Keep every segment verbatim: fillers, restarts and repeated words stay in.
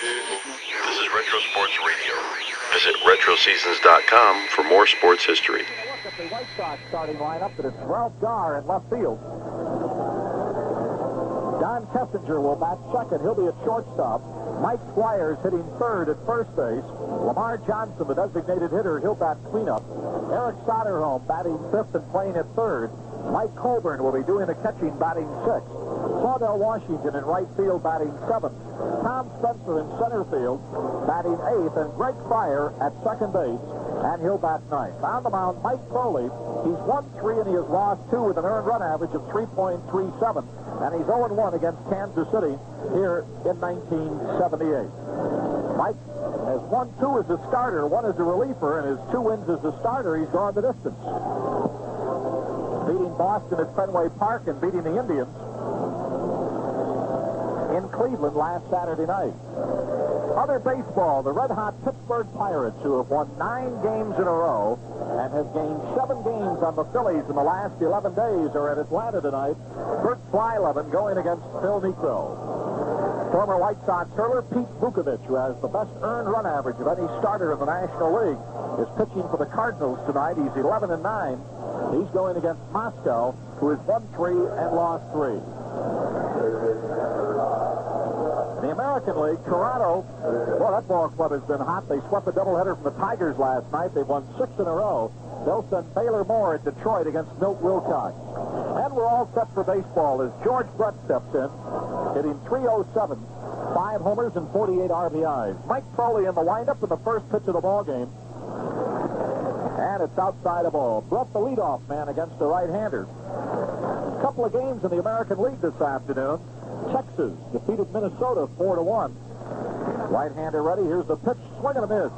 This is Retro Sports Radio. Visit Retro Seasons dot com for more sports history. Look at the White Sox starting lineup, but it's Ralph Garr at left field. Don Kessinger will bat second. He'll be at shortstop. Mike Squires hitting third at first base. Lamar Johnson, the designated hitter, he'll bat cleanup. Eric Soderholm batting fifth and playing at third. Mike Colbern will be doing the catching, batting sixth. Claudell Washington in right field, batting seventh. Tom Spencer in center field, batting eighth. And Greg Pryor at second base, and he'll bat ninth. On the mound, Mike Proly. He's one three, and he has lost two with an earned run average of three point three seven. And he's oh and one against Kansas City here in nineteen seventy-eight. Mike has won two as a starter, one as a reliever, and his two wins as a starter, he's gone the distance. Beating Boston at Fenway Park and beating the Indians in Cleveland last Saturday night. Other baseball, the red-hot Pittsburgh Pirates, who have won nine games in a row and have gained seven games on the Phillies in the last eleven days, are at Atlanta tonight. Bert Flyleven going against Phil Necro. Former White Sox hurler Pete Vukovich, who has the best earned run average of any starter in the National League, is pitching for the Cardinals tonight. He's eleven and nine. He's going against Moscow, who has won three and lost three. In the American League, Toronto, well, that ball club has been hot. They swept a doubleheader from the Tigers last night. They've won six in a row. They'll send Baylor Moore at Detroit against Milt Wilcox. And we're all set for baseball as George Brett steps in, hitting three oh seven, five homers and forty-eight R B Is. Mike Proly in the windup in the first pitch of the ballgame. And it's outside of all. Brett, the leadoff man against the right-hander. A couple of games in the American League this afternoon. Texas defeated Minnesota four to one. Right-hander ready. Here's the pitch. Swing and a miss.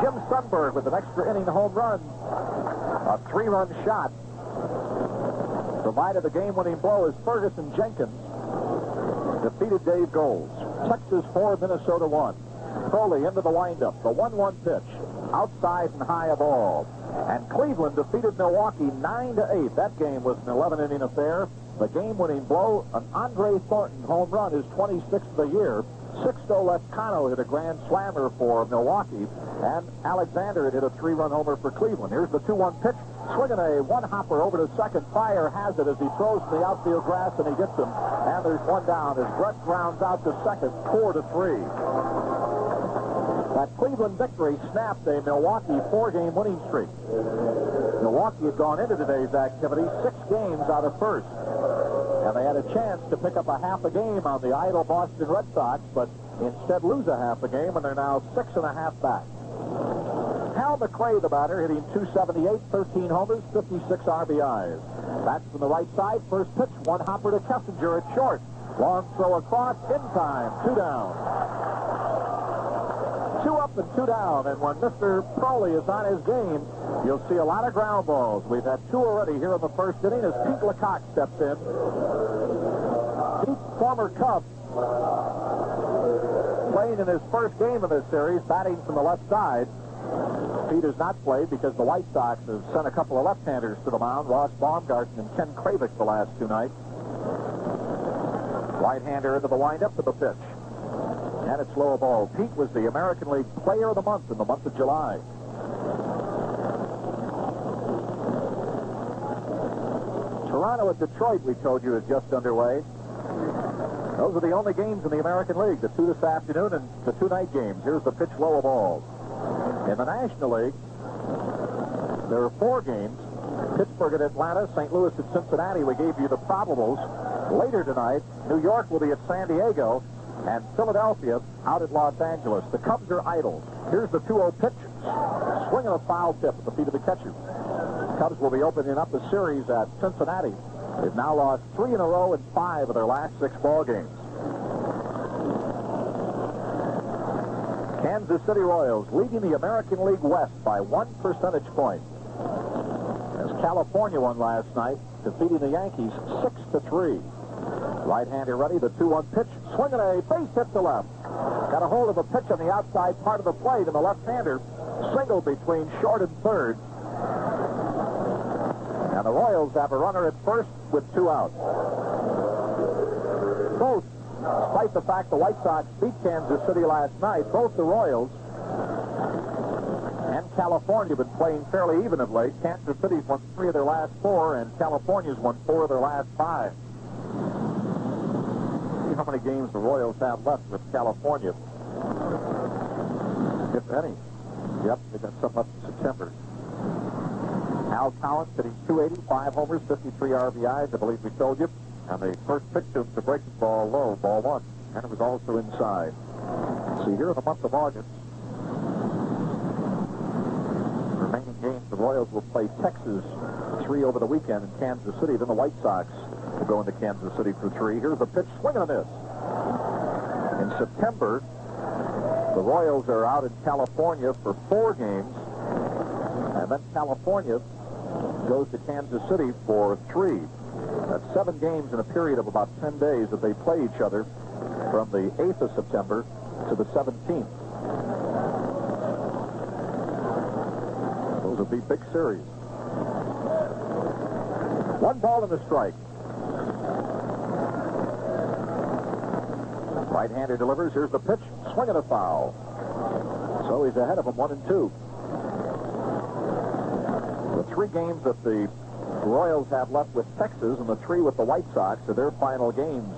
Jim Sundberg with an extra inning home run. A three-run shot. Provided the game-winning blow is Ferguson Jenkins. Defeated Dave Goles. Texas four, Minnesota one. Proly into the windup. The one one pitch. Outside and high of all. And Cleveland defeated Milwaukee nine to eight. That game was an eleven-inning affair. The game-winning blow, an Andre Thornton home run, is twenty-sixth of the year. Sixto Lescano hit a grand slammer for Milwaukee, and Alexander hit a three-run homer for Cleveland. Here's the two one pitch. Swinging a one-hopper over to second. Pryor has it as he throws to the outfield grass, and he gets him. And there's one down as Brett grounds out to second, four to three. That Cleveland victory snapped a Milwaukee four-game winning streak. Milwaukee had gone into today's activity six games out of first. And they had a chance to pick up a half a game on the idle Boston Red Sox, but instead lose a half a game, and they're now six and a half back. Hal McRae, the batter, hitting two seventy-eight, thirteen homers, fifty-six R B Is. Back from the right side, first pitch, one hopper to Kessinger at short. Long throw across, in time, two down. Two up and two down, and when Mister Proly is on his game, you'll see a lot of ground balls. We've had two already here in the first inning as Pete LaCock steps in. Pete, former Cub, playing in his first game of this series, batting from the left side. Pete has not played because the White Sox have sent a couple of left-handers to the mound, Ross Baumgarten and Ken Kravick the last two nights. Right-hander into the windup to the pitch. And it's low ball. Pete was the American League Player of the Month in the month of July. Toronto at Detroit, we told you, is just underway. Those are the only games in the American League, the two this afternoon and the two night games. Here's the pitch, low ball. In the National League, there are four games. Pittsburgh at Atlanta, Saint Louis at Cincinnati. We gave you the probables. Later tonight, New York will be at San Diego. And Philadelphia out at Los Angeles. The Cubs are idle. Here's the two oh pitch. Swinging a foul tip at the feet of the catcher. The Cubs will be opening up the series at Cincinnati. They've now lost three in a row and five of their last six ball games. Kansas City Royals leading the American League West by one percentage point. As California won last night, defeating the Yankees six to three. Right-hander ready, the two one pitch, swinging a base hit to left. Got a hold of a pitch on the outside part of the plate, and the left-hander singled between short and third. And the Royals have a runner at first with two outs. Both Despite the fact the White Sox beat Kansas City last night, both the Royals and California have been playing fairly even of late. Kansas City's won three of their last four, and California's won four of their last five. See how many games the Royals have left with California, if any. Yep, they got some left in September. Al Cowens hitting two eighty, five homers, fifty-three R B Is, I believe we told you. And the first pitch to him to break the ball low, ball one. And it was also inside. See, here in the month of August, remaining games, the Royals will play Texas three over the weekend in Kansas City. Then the White Sox will go into Kansas City for three. Here's the pitch, swinging on this. In September, the Royals are out in California for four games. And then California goes to Kansas City for three. That's seven games in a period of about ten days that they play each other from the eighth of September to the seventeenth. Those would be big series. One ball and a strike. Right-hander delivers. Here's the pitch. Swing and a foul. So he's ahead of him, one and two. The three games that the Royals have left with Texas and the three with the White Sox are their final games.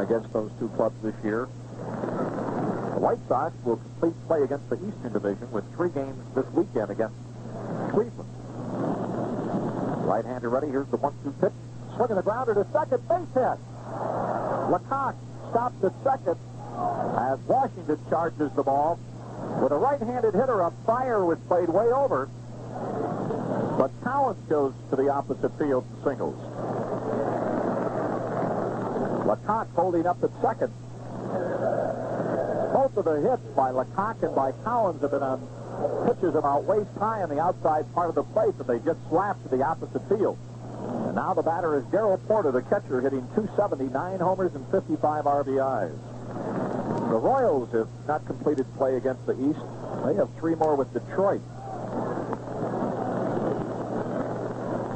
Against those two clubs this year. The White Sox will complete play against the Eastern Division with three games this weekend against Cleveland. Right-hander ready. Here's the one-two pitch. Swing of the grounder to second. Base hit. LaCock stops at second as Washington charges the ball. With a right-handed hitter, a fire was played way over, but Cowens goes to the opposite field and singles. LaCock holding up at second. Both of the hits by LaCock and by Cowens have been on pitches about waist high on the outside part of the plate, and they just slapped to the opposite field. And now the batter is Darrell Porter, the catcher, hitting two seventy-nine homers and fifty-five R B Is. The Royals have not completed play against the East. They have three more with Detroit.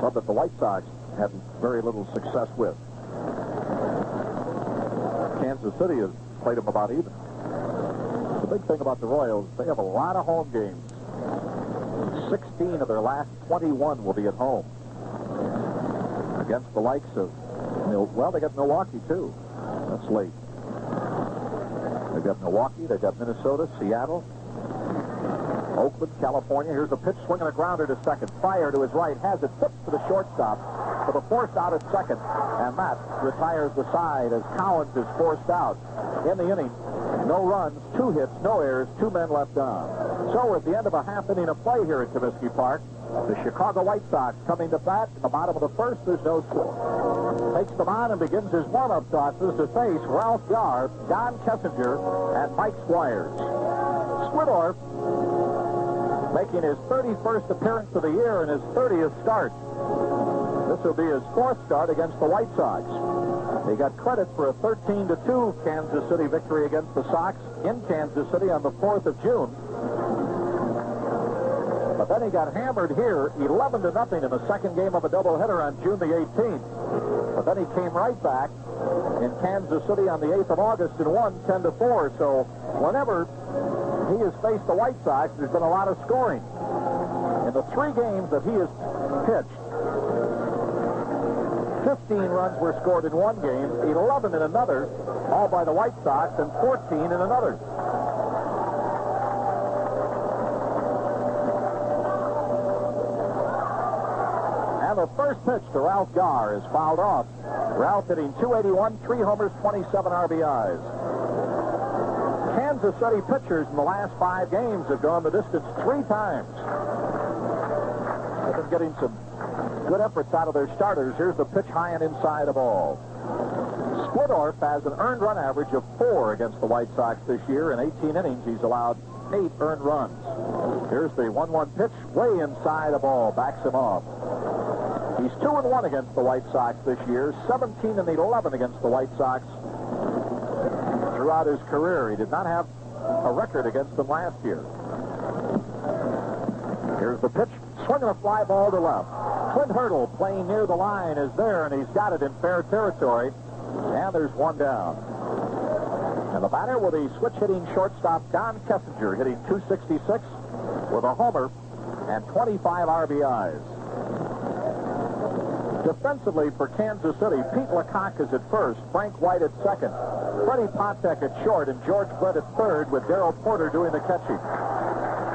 Club that the White Sox had very little success with. Kansas City has played them about even. The big thing about the Royals, they have a lot of home games. sixteen of their last twenty-one will be at home. Against the likes of, well, they got Milwaukee too. That's late. They've got Milwaukee, they've got Minnesota, Seattle, Oakland, California. Here's a pitch, swinging a grounder to second. Fire to his right, has it tipped to the shortstop for the force out at second. And that retires the side as Cowens is forced out in the inning. No runs, two hits, no errors, two men left on. So we're at the end of a half inning of play here at Comiskey Park. The Chicago White Sox coming to bat in the bottom of the first. There's no score. Takes them on and begins his warm-up tosses to face Ralph Garr, Don Kessinger, and Mike Squires. Splittorff making his thirty-first appearance of the year and his thirtieth start. This will be his fourth start against the White Sox. He got credit for a thirteen to two Kansas City victory against the Sox in Kansas City on the fourth of June. But then he got hammered here, eleven to nothing in the second game of a doubleheader on June the eighteenth. But then he came right back in Kansas City on the eighth of August and won ten to four. So whenever he has faced the White Sox, there's been a lot of scoring. In the three games that he has pitched, fifteen runs were scored in one game, eleven in another, all by the White Sox, and fourteen in another. The first pitch to Ralph Garr is fouled off. Ralph hitting two eighty-one, three homers, twenty-seven R B Is. Kansas City pitchers in the last five games have gone the distance three times. They've been getting some good efforts out of their starters. Here's the pitch high and inside of all. Splittorff has an earned run average of four against the White Sox this year. In eighteen innings, he's allowed eight earned runs. Here's the one-one pitch, way inside of all, backs him off. He's two and one against the White Sox this year, seventeen and eleven against the White Sox throughout his career. He did not have a record against them last year. Here's the pitch, swinging a fly ball to left. Clint Hurdle playing near the line is there, and he's got it in fair territory. And there's one down. And the batter will be switch-hitting shortstop Don Kessinger, hitting two sixty-six with a homer and twenty-five R B Is. Defensively for Kansas City, Pete LaCock is at first, Frank White at second, Freddie Patek at short, and George Brett at third, with Darrell Porter doing the catching.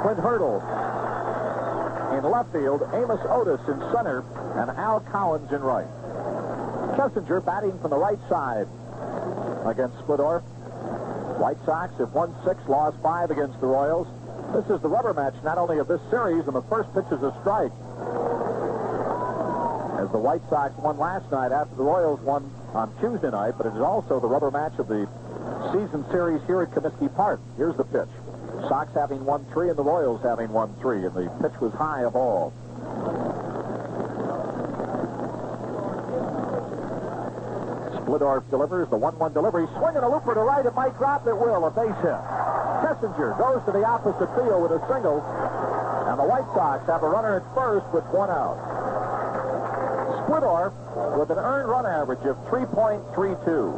Clint Hurdle in left field, Amos Otis in center, and Al Cowens in right. Kessinger batting from the right side against Splittorff. White Sox have won six, lost five against the Royals. This is the rubber match not only of this series, and the first pitch is a strike. As the White Sox won last night after the Royals won on Tuesday night, but it is also the rubber match of the season series here at Comiskey Park. Here's the pitch. Sox having won three and the Royals having won three, and the pitch was high of all. Splittorff delivers the one one delivery, swinging a looper to right. It might drop. It will. A base hit. Kessinger goes to the opposite field with a single, and the White Sox have a runner at first with one out. Splittorff with an earned run average of three point three two.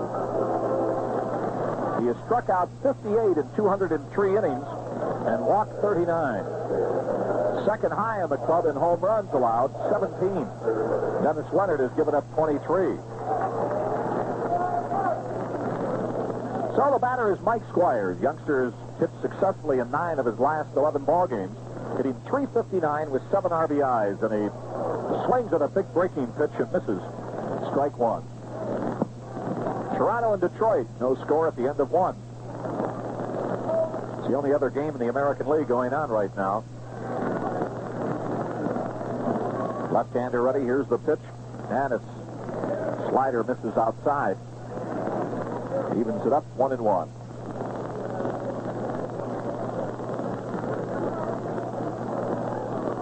He has struck out fifty-eight in two hundred three innings and walked thirty-nine. Second high on the club in home runs allowed, seventeen. Dennis Leonard has given up twenty-three. So the batter is Mike Squires. Youngsters hit successfully in nine of his last eleven ball games, hitting three fifty-nine with seven R B Is, and he swings at a big breaking pitch and misses. Strike one. Toronto and Detroit, no score at the end of one. It's the only other game in the American League going on right now. Left-hander ready, here's the pitch, and its slider misses outside. Evens it up, one and one.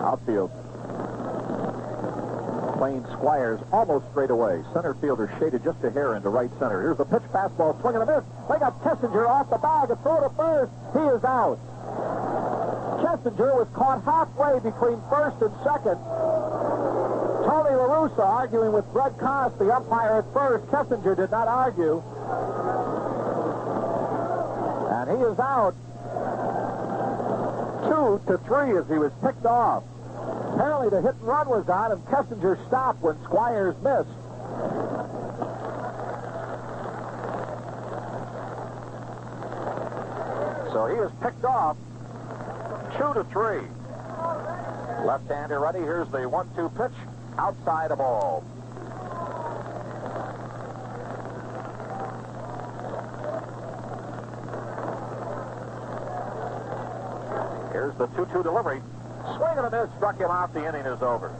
Outfield. Playing Squires almost straight away. Center fielder shaded just a hair into right center. Here's the pitch, fastball, swing and a miss. They got Kessinger off the bag and threw to first. He is out. Kessinger was caught halfway between first and second. Tony La Russa arguing with Brett Koss, the umpire at first. Kessinger did not argue. And he is out. Two to three as he was picked off. Apparently the hit and run was on, and Kessinger stopped when Squires missed. So he was picked off, two to three. Left-hander ready, here's the one two pitch, outside of ball. Here's the two two delivery. Swing and a miss, struck him out. The inning is over.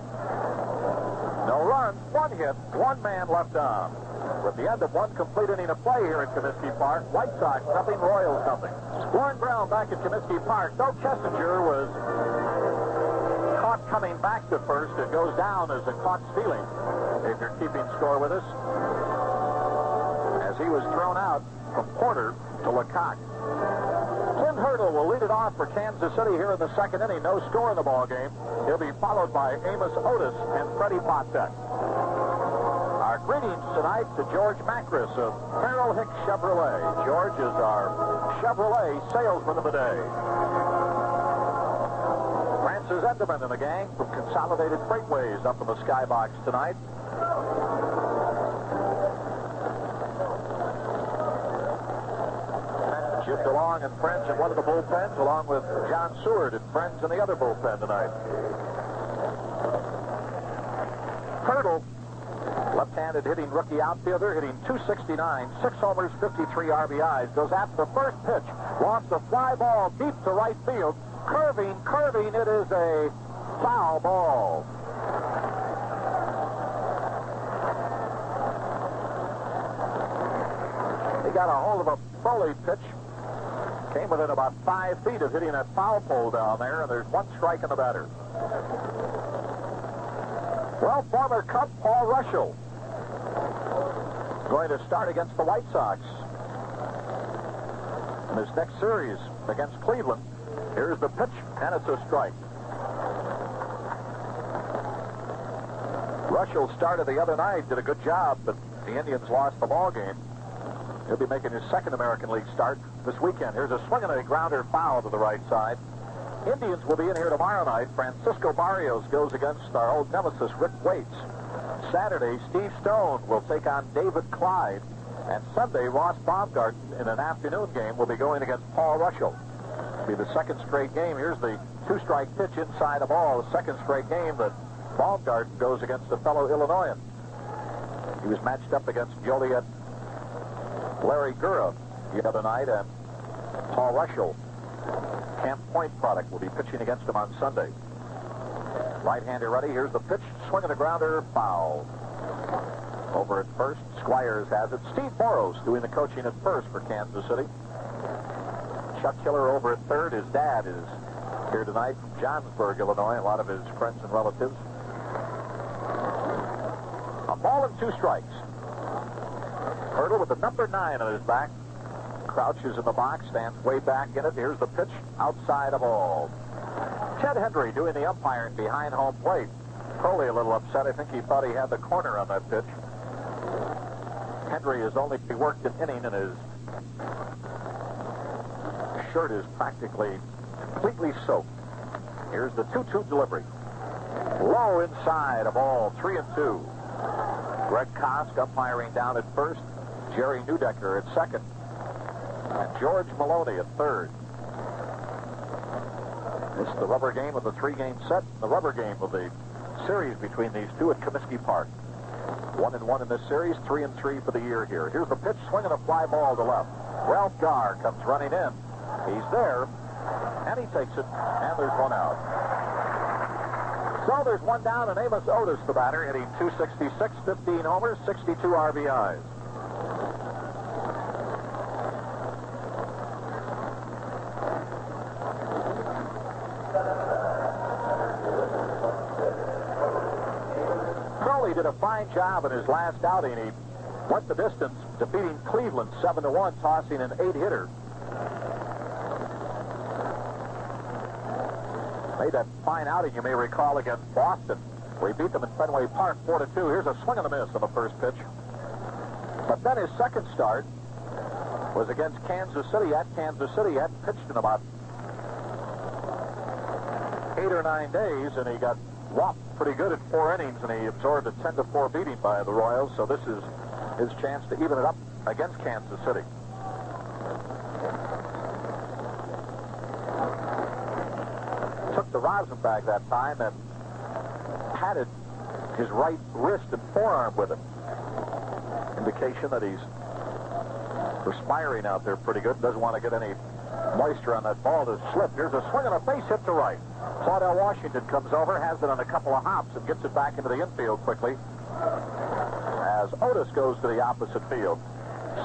No runs, one hit, one man left on. With the end of one complete inning of play here at Comiskey Park, White Sox nothing, Royals nothing. Lorn Brown back at Comiskey Park. Though Kessinger was caught coming back to first, it goes down as a caught stealing, if you're keeping score with us, as he was thrown out from Porter to LaCock. Clint Hurdle will lead it off for Kansas City here in the second inning. No score in the ballgame. He'll be followed by Amos Otis and Freddie Patek. Our greetings tonight to George Macris of Farrell Hicks Chevrolet. George is our Chevrolet salesman of the day. Francis Enderman and the gang from Consolidated Freightways up in the skybox tonight. Jim DeLong and friends in one of the bullpens, along with John Seward and friends in the other bullpen tonight. Hurdle, left-handed hitting rookie outfielder, hitting two sixty-nine, six homers, fifty-three R B Is, goes after the first pitch, wants a fly ball deep to right field, curving, curving, it is a foul ball. He got a hold of a Proly pitch. Came within about five feet of hitting that foul pole down there, and there's one strike in the batter. Well, former Cub Paul Rushel going to start against the White Sox in this next series against Cleveland. Here's the pitch, and it's a strike. Rushell's starter the other night did a good job, but the Indians lost the ball game. He'll be making his second American League start this weekend. Here's a swing and a grounder foul to the right side. Indians will be in here tomorrow night. Francisco Barrios goes against our old nemesis, Rick Waits. Saturday, Steve Stone will take on David Clyde. And Sunday, Ross Baumgarten, in an afternoon game, will be going against Paul Rushell. It'll be the second straight game. Here's the two-strike pitch inside the ball. The second straight game that Baumgarten goes against a fellow Illinoisan. He was matched up against Joliet Larry Gura the other night, and Paul Rushell, Camp Point product, will be pitching against him on Sunday. Right-hander ready. Here's the pitch. Swing and a grounder. Foul. Over at first, Squires has it. Steve Burrows doing the coaching at first for Kansas City. Chuck Hiller over at third. His dad is here tonight from Johnsburg, Illinois. A lot of his friends and relatives. A ball and two strikes. Hurdle with the number nine on his back. Crouches in the box, stands way back in it. Here's the pitch, outside of all. Chet Hendry doing the umpiring behind home plate. Proly a little upset. I think he thought he had the corner on that pitch. Hendry has only worked an inning, and his shirt is practically completely soaked. Here's the two two delivery. Low inside of all, three and two. Greg Kosk umpiring down at first. Jerry Newdecker at second. And George Maloney at third. This is the rubber game of the three-game set, the rubber game of the series between these two at Comiskey Park. One and one in this series, three and three for the year here. Here's the pitch, swing and a fly ball to left. Ralph Garr comes running in. He's there, and he takes it, and there's one out. So there's one down, and Amos Otis, the batter, hitting two sixty-six, fifteen homers, sixty-two R B Is. Did a fine job in his last outing. He went the distance, defeating Cleveland seven to one, tossing an eight-hitter. Made that fine outing, you may recall, against Boston, where he beat them in Fenway Park four to two. Here's a swing and a miss on the first pitch. But then his second start was against Kansas City at Kansas City. He hadn't pitched in about eight or nine days, and he got whopped pretty good at four innings, and he absorbed a ten to four beating by the Royals, so this is his chance to even it up against Kansas City. Took the rosin bag that time and patted his right wrist and forearm with it. Indication that he's perspiring out there pretty good, doesn't want to get any moisture on that ball to slip. Here's a swing and a base hit to right. Claudell Washington comes over, has it on a couple of hops, and gets it back into the infield quickly as Otis goes to the opposite field.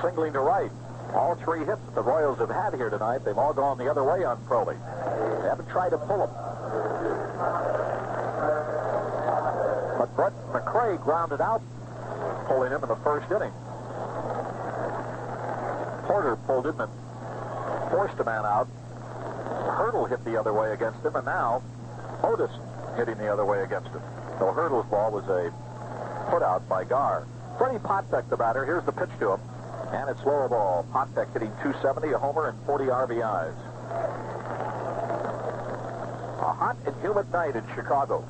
Singling to right. All three hits that the Royals have had here tonight, they've all gone the other way on Proly. They haven't tried to pull him. But Brett McRae grounded out, pulling him in the first inning. Porter pulled him and forced a man out. Hurdle hit the other way against him, and now Otis hitting the other way against him. So Hurdle's ball was a put-out by Garr. Freddie Patek, the batter. Here's the pitch to him, and it's low ball. Patek hitting two seventy, a homer, and forty R B Is. A hot and humid night in Chicago.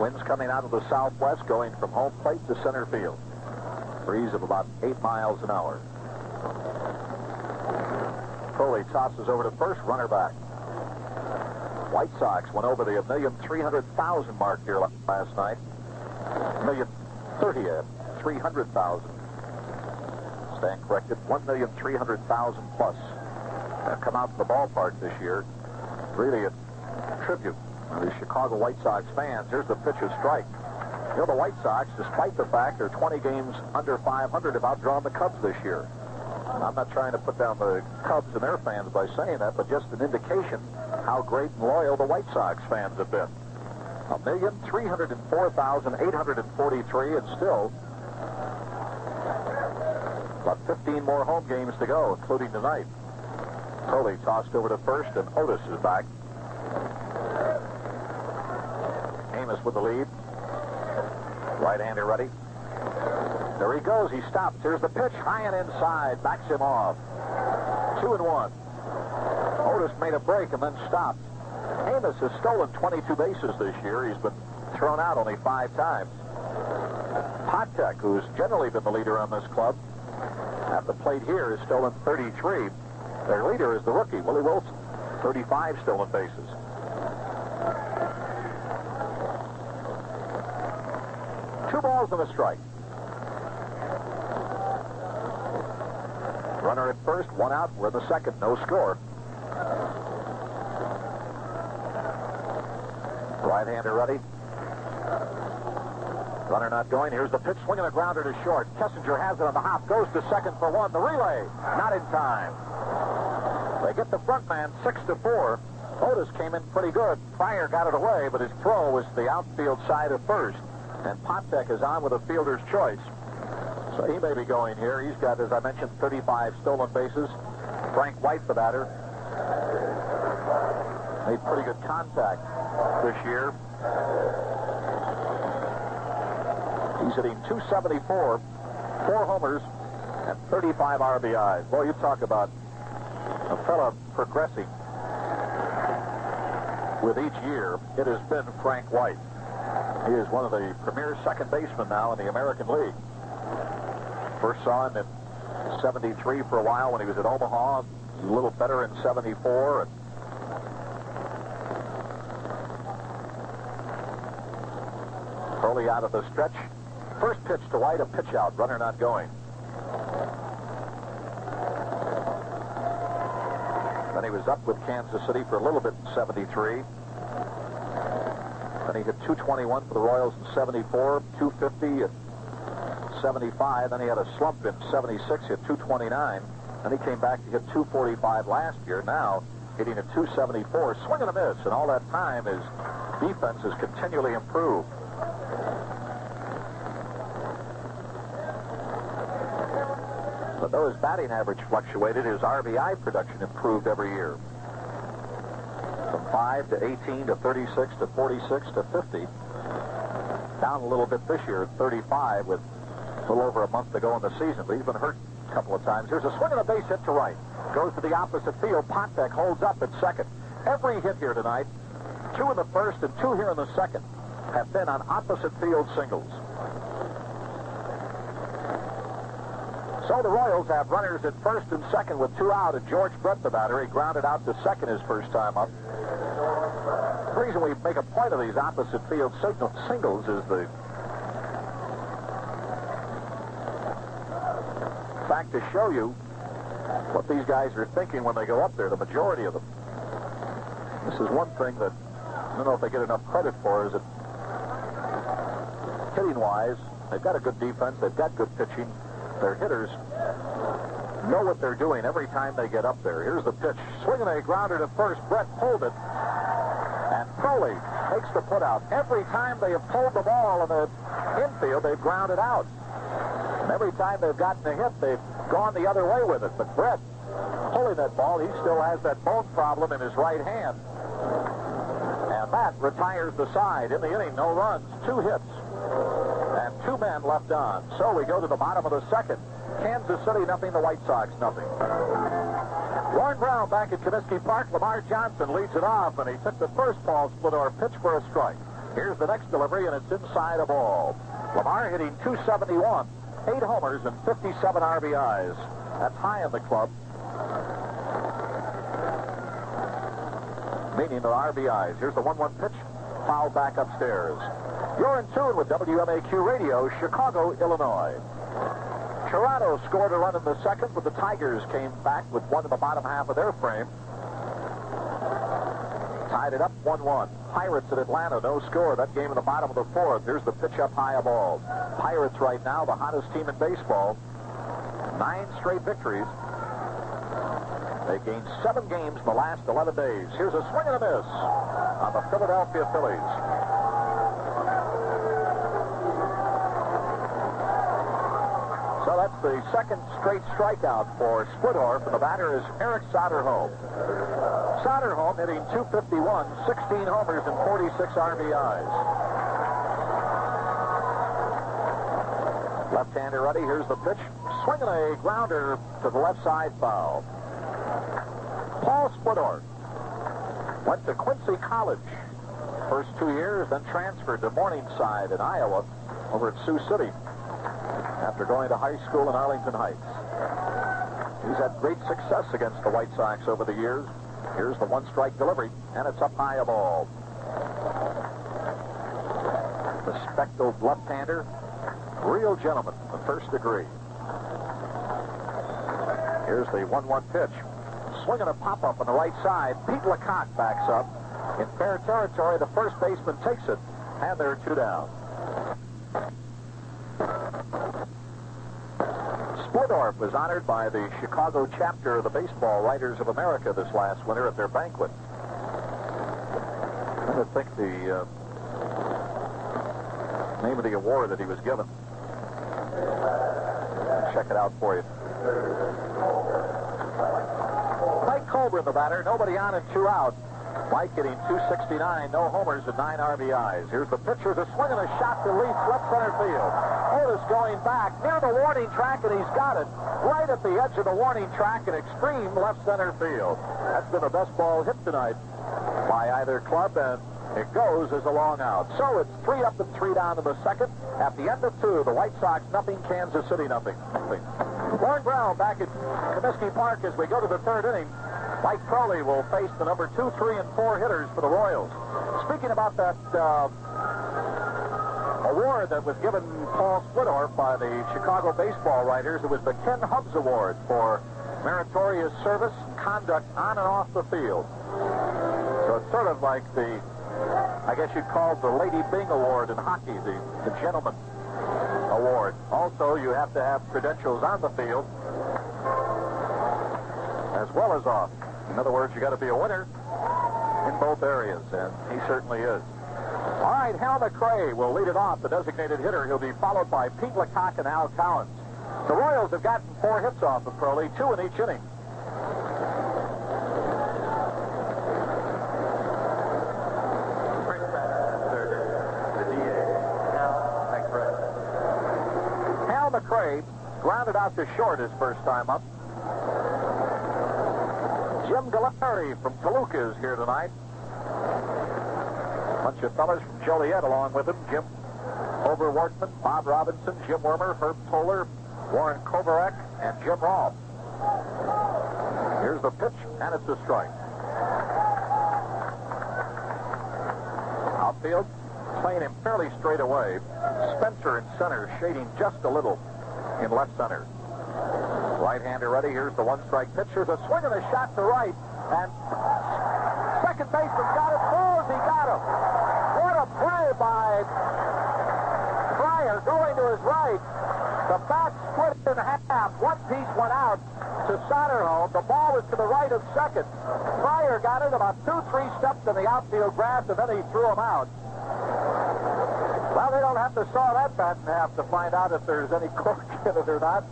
Winds coming out of the southwest, going from home plate to center field. Breeze of about eight miles an hour. Proly tosses over to first, runner back. White Sox went over the one million three hundred thousand mark here last night. one million thirty thousand, three hundred thousand. Stand corrected, one million three hundred thousand plus have come out to the ballpark this year. Really a tribute to the Chicago White Sox fans. Here's the pitch of strike. You know, the White Sox, despite the fact they're twenty games under five hundred, have outdrawn the Cubs this year. I'm not trying to put down the Cubs and their fans by saying that, but just an indication how great and loyal the White Sox fans have been. one million three hundred four thousand eight hundred forty-three, and still about fifteen more home games to go, including tonight. Proly tossed over to first, and Otis is back. Amos with the lead. Right-hander ready. There he goes. He stops. Here's the pitch. High and inside. Backs him off. Two and one. Otis made a break and then stopped. Amos has stolen twenty-two bases this year. He's been thrown out only five times. Patek, who's generally been the leader on this club, at the plate here, has stolen thirty-three. Their leader is the rookie, Willie Wilson, thirty-five stolen bases. Two balls and a strike. Runner at first, one out. We're in the second, no score. Right-hander ready. Runner not going. Here's the pitch, swinging a grounder to short. Kessinger has it on the hop, goes to second for one. The relay, not in time. They get the front man six to four. Otis came in pretty good. Pryor got it away, but his throw was the outfield side of first. And Patek is on with a fielder's choice. So he may be going here. He's got, as I mentioned, thirty-five stolen bases. Frank White, the batter, made pretty good contact this year. He's hitting two seventy-four, four homers, and thirty-five R B Is. Boy, you talk about a fella progressing with each year. It has been Frank White. He is one of the premier second basemen now in the American League. First saw him in seventy-three for a while when he was at Omaha. A little better in seventy-four. And Proly out of the stretch. First pitch to White, a pitch out. Runner not going. Then he was up with Kansas City for a little bit in seventy-three. Then he hit two twenty-one for the Royals in seventy-four, two fifty and seventy-five. Then he had a slump in seventy-six, hit two twenty-nine. Then he came back to hit two forty-five last year. Now hitting a two seventy-four, swing and a miss. And all that time, his defense has continually improved. But though his batting average fluctuated, his R B I production improved every year. From five to eighteen to thirty-six to forty-six to fifty. Down a little bit this year at thirty-five with a little over a month to go in the season. But he's been hurt a couple of times. Here's a swing and a base hit to right. Goes to the opposite field. Patek holds up at second. Every hit here tonight, two in the first and two here in the second, have been on opposite field singles. So the Royals have runners at first and second with two out, and George Brett, the batter, he grounded out to second his first time up. The reason we make a point of these opposite field signal singles is the fact to show you what these guys are thinking when they go up there, the majority of them. This is one thing that I don't know if they get enough credit for, is that hitting-wise, they've got a good defense, they've got good pitching. Their hitters know what they're doing every time they get up there. Here's the pitch. Swinging a grounder to first. Brett pulled it. And Proly takes the put out. Every time they have pulled the ball in the infield, they've grounded out. And every time they've gotten a hit, they've gone the other way with it. But Brett, pulling that ball, he still has that bone problem in his right hand. And that retires the side. In the inning, no runs, two hits. Two men left on. So we go to the bottom of the second. Kansas City nothing, the White Sox nothing. Lorn Brown back at Comiskey Park. Lamar Johnson leads it off, and he took the first Paul Splittorff pitch for a strike. Here's the next delivery, and it's inside a ball. Lamar hitting two seventy-one, eight homers, and fifty-seven R B Is. That's high in the club. Meaning the R B Is. Here's the one one pitch. Foul back upstairs. You're in tune with W M A Q Radio, Chicago, Illinois. Toronto scored a run in the second, but the Tigers came back with one in the bottom half of their frame. Tied it up one one. Pirates at Atlanta, no score. That game in the bottom of the fourth. Here's the pitch up high of all. Pirates right now, the hottest team in baseball. Nine straight victories. They gained seven games in the last eleven days. Here's a swing and a miss on the Philadelphia Phillies. So that's the second straight strikeout for Splittorff, and the batter is Eric Soderholm. Soderholm hitting two fifty-one, sixteen homers, and forty-six R B Is. Left-hander ready. Here's the pitch. Swinging a grounder to the left side foul. Paul Splittorff went to Quincy College first two years, then transferred to Morningside in Iowa over at Sioux City after going to high school in Arlington Heights. He's had great success against the White Sox over the years. Here's the one-strike delivery, and it's up high a ball. The speckled left-hander, real gentleman, the first degree. Here's the one one pitch. Swinging a pop-up on the right side. Pete LaCock backs up. In fair territory, the first baseman takes it, and they're two down. Splittorff was honored by the Chicago chapter of the Baseball Writers of America this last winter at their banquet. I don't think the uh, name of the award that he was given. Check it out for you. Mike Colbern, the batter. Nobody on and two out. Mike hitting two sixty-nine, no homers and nine R B Is. Here's the pitcher. The swing and a shot to Leach, left center field. Otis going back near the warning track, and he's got it right at the edge of the warning track in extreme left center field. That's been the best ball hit tonight by either club, and it goes as a long out. So it's three up and three down in the second. At the end of two, the White Sox nothing, Kansas City nothing. nothing. Lorn Brown back at Comiskey Park as we go to the third inning. Mike Proly will face the number two, three, and four hitters for the Royals. Speaking about that uh, award that was given Paul Splittorff by the Chicago baseball writers, it was the Ken Hubbs Award for meritorious service and conduct on and off the field. So it's sort of like the, I guess you'd call it the Lady Bing Award in hockey, the, the Gentleman Award. Also, you have to have credentials on the field as well as off. In other words, you got to be a winner in both areas, and he certainly is. All right, Hal McRae will lead it off, the designated hitter. He'll be followed by Pete LaCock and Al Cowens. The Royals have gotten four hits off of Proly, two in each inning. Hal McRae grounded out to short his first time up. Jim Gallagher from Toluca is here tonight. A bunch of fellas from Joliet along with him. Jim Oberworkman, Bob Robinson, Jim Wormer, Herb Toller, Warren Kovarek, and Jim Rolfe. Here's the pitch, and it's a strike. Outfield, playing him fairly straight away. Spencer in center, shading just a little in left center. Right-hander ready. Here's the one-strike pitch. Here's a swing and a shot to right. And second baseman got it. Balls, he got him. What a play by Pryor going to his right. The bat split in half. One piece went out to Soderholm. The ball was to the right of second. Pryor got it about two, three steps in the outfield grass, and then he threw him out. Well, they don't have to saw that bat in half to find out if there's any cork in it or not.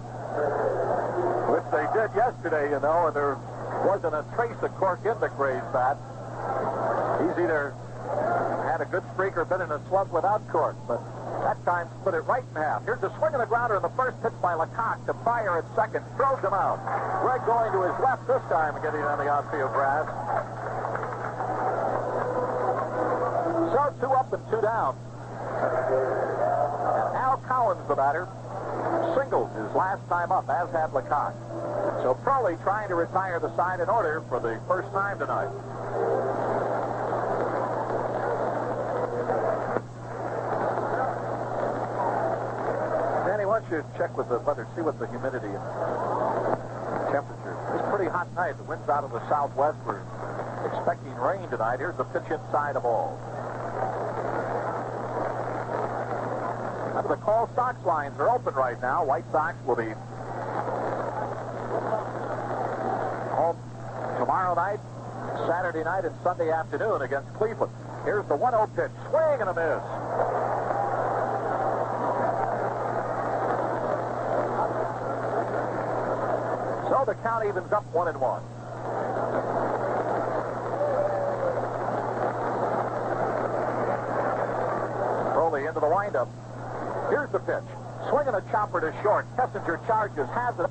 Which they did yesterday, you know, and there wasn't a trace of cork in the Gray's bat. He's either had a good streak or been in a slump without cork, but that time split it right in half. Here's the swing of the grounder in the first pitch by LaCock to Pryor at second. Throws him out. Greg going to his left this time and getting on the outfield grass. So two up and two down. And Al Cowens, the batter, singles his last time up, as had LaCock. So Proly trying to retire the side in order for the first time tonight. Danny, why don't you check with the weather, see what the humidity and temperature. It's a pretty hot night. The wind's out of the southwest. We're expecting rain tonight. Here's the pitch inside of all. The call Sox lines are open right now. White Sox will be home tomorrow night, Saturday night, and Sunday afternoon against Cleveland. Here's the one oh pitch. Swing and a miss. So the count evens up one and one. Proly into the windup. Here's the pitch. Swinging a chopper to short. Kessinger charges, has it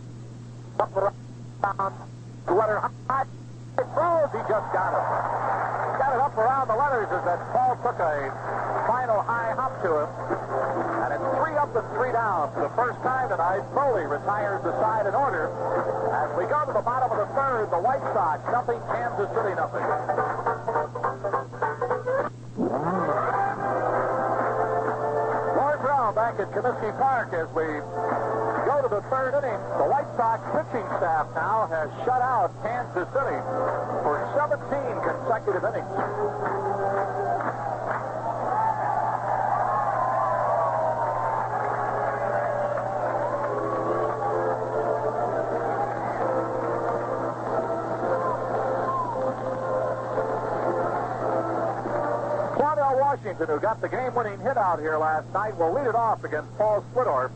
up around the letter high. It throws, he just got it. He got it up around the letters as that ball took a final high hop to him. And it's three up and three down. For the first time tonight, Proly retires the side in order. As we go to the bottom of the third, the White Sox nothing, Kansas City nothing. Back at Comiskey Park as we go to the third inning. The White Sox pitching staff now has shut out Kansas City for seventeen consecutive innings. Washington, who got the game-winning hit out here last night, will lead it off against Paul Splittorff.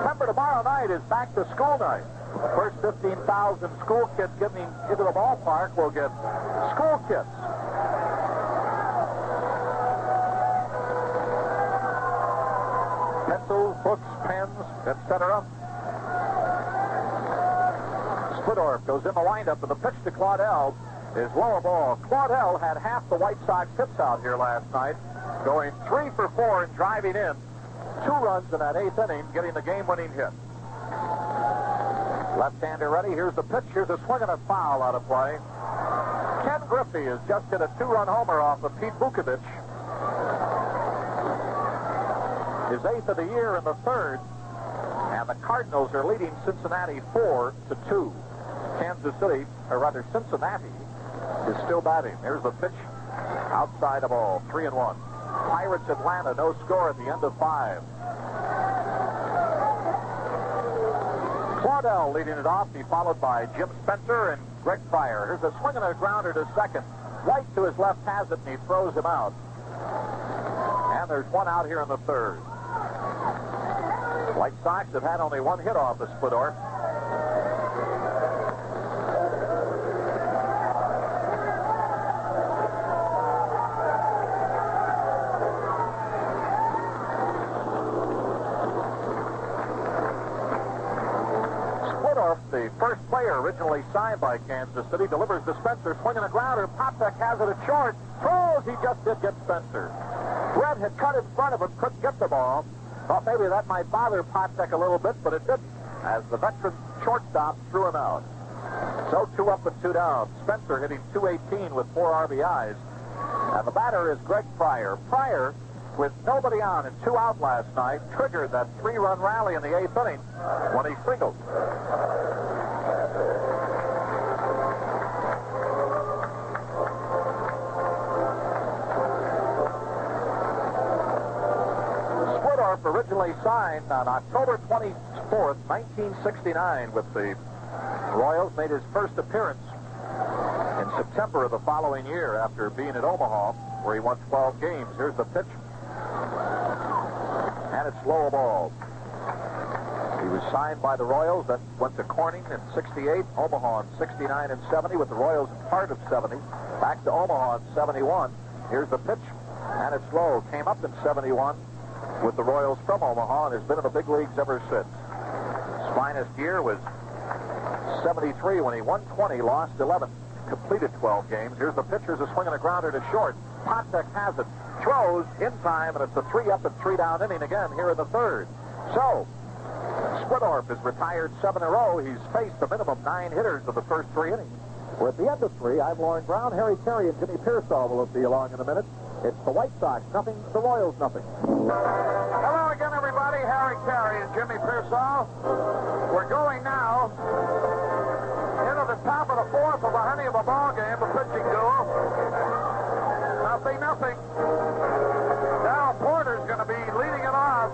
Remember, tomorrow night is back to school night. The first fifteen thousand school kids getting into the ballpark will get school kits. Pencils, books, pens, et cetera. Splittorff goes in the windup, and the pitch to Claudell is low ball. Claudell had half the White Sox hits out here last night, going three for four and driving in two runs in that eighth inning, getting the game-winning hit. Left-hander ready. Here's the pitch. Here's a swing and a foul out of play. Ken Griffey has just hit a two-run homer off of Pete Vukovich. His eighth of the year in the third, and the Cardinals are leading Cincinnati four to two. Kansas City, or rather Cincinnati, is still batting. Here's the pitch. Outside of all. Three and one. Pirates Atlanta. No score at the end of five. Claudell leading it off. He followed by Jim Spencer and Greg Pryor. Here's a swing and a grounder to second. White to his left has it, and he throws him out. And there's one out here in the third. White Sox have had only one hit off of Splittorff. The first player originally signed by Kansas City delivers to Spencer, swinging a grounder. Patek has it at short. Throws. He just did get Spencer. Brett had cut in front of him, couldn't get the ball. Thought maybe that might bother Patek a little bit, but it didn't, as the veteran shortstop threw him out. So two up and two down. Spencer hitting two eighteen with four R B Is. And the batter is Greg Pryor. Pryor, with nobody on and two out last night, triggered that three-run rally in the eighth inning when he singled. Splittorff originally signed on October twenty-fourth, nineteen sixty-nine with the Royals, made his first appearance in September of the following year after being at Omaha, where he won twelve games. Here's the pitch. And it's low ball. He was signed by the Royals, then went to Corning in sixty-eight, Omaha in sixty-nine and seventy, with the Royals in part of seventy, back to Omaha in seventy-one. Here's the pitch, and it's low. Came up in seventy-one with the Royals from Omaha and has been in the big leagues ever since. His finest year was seventy-three when he won twenty, lost eleven, completed twelve games. Here's the pitch. Here's a swing and a grounder to short. Patek has it. Throws in time, and it's a three up and three down inning again here in the third. So Splittorff has retired seven in a row. He's faced a minimum nine hitters in the first three innings. We're at the end of three. I'm Lorn Brown. Harry Caray and Jimmy Piersall will be along in a minute. It's the White Sox nothing, the Royals nothing. Hello again, everybody. Harry Caray and Jimmy Piersall. We're going now into the top of the fourth of a honey of a ball game, a pitching duel. Nothing, nothing. Now Porter's going to be leading it off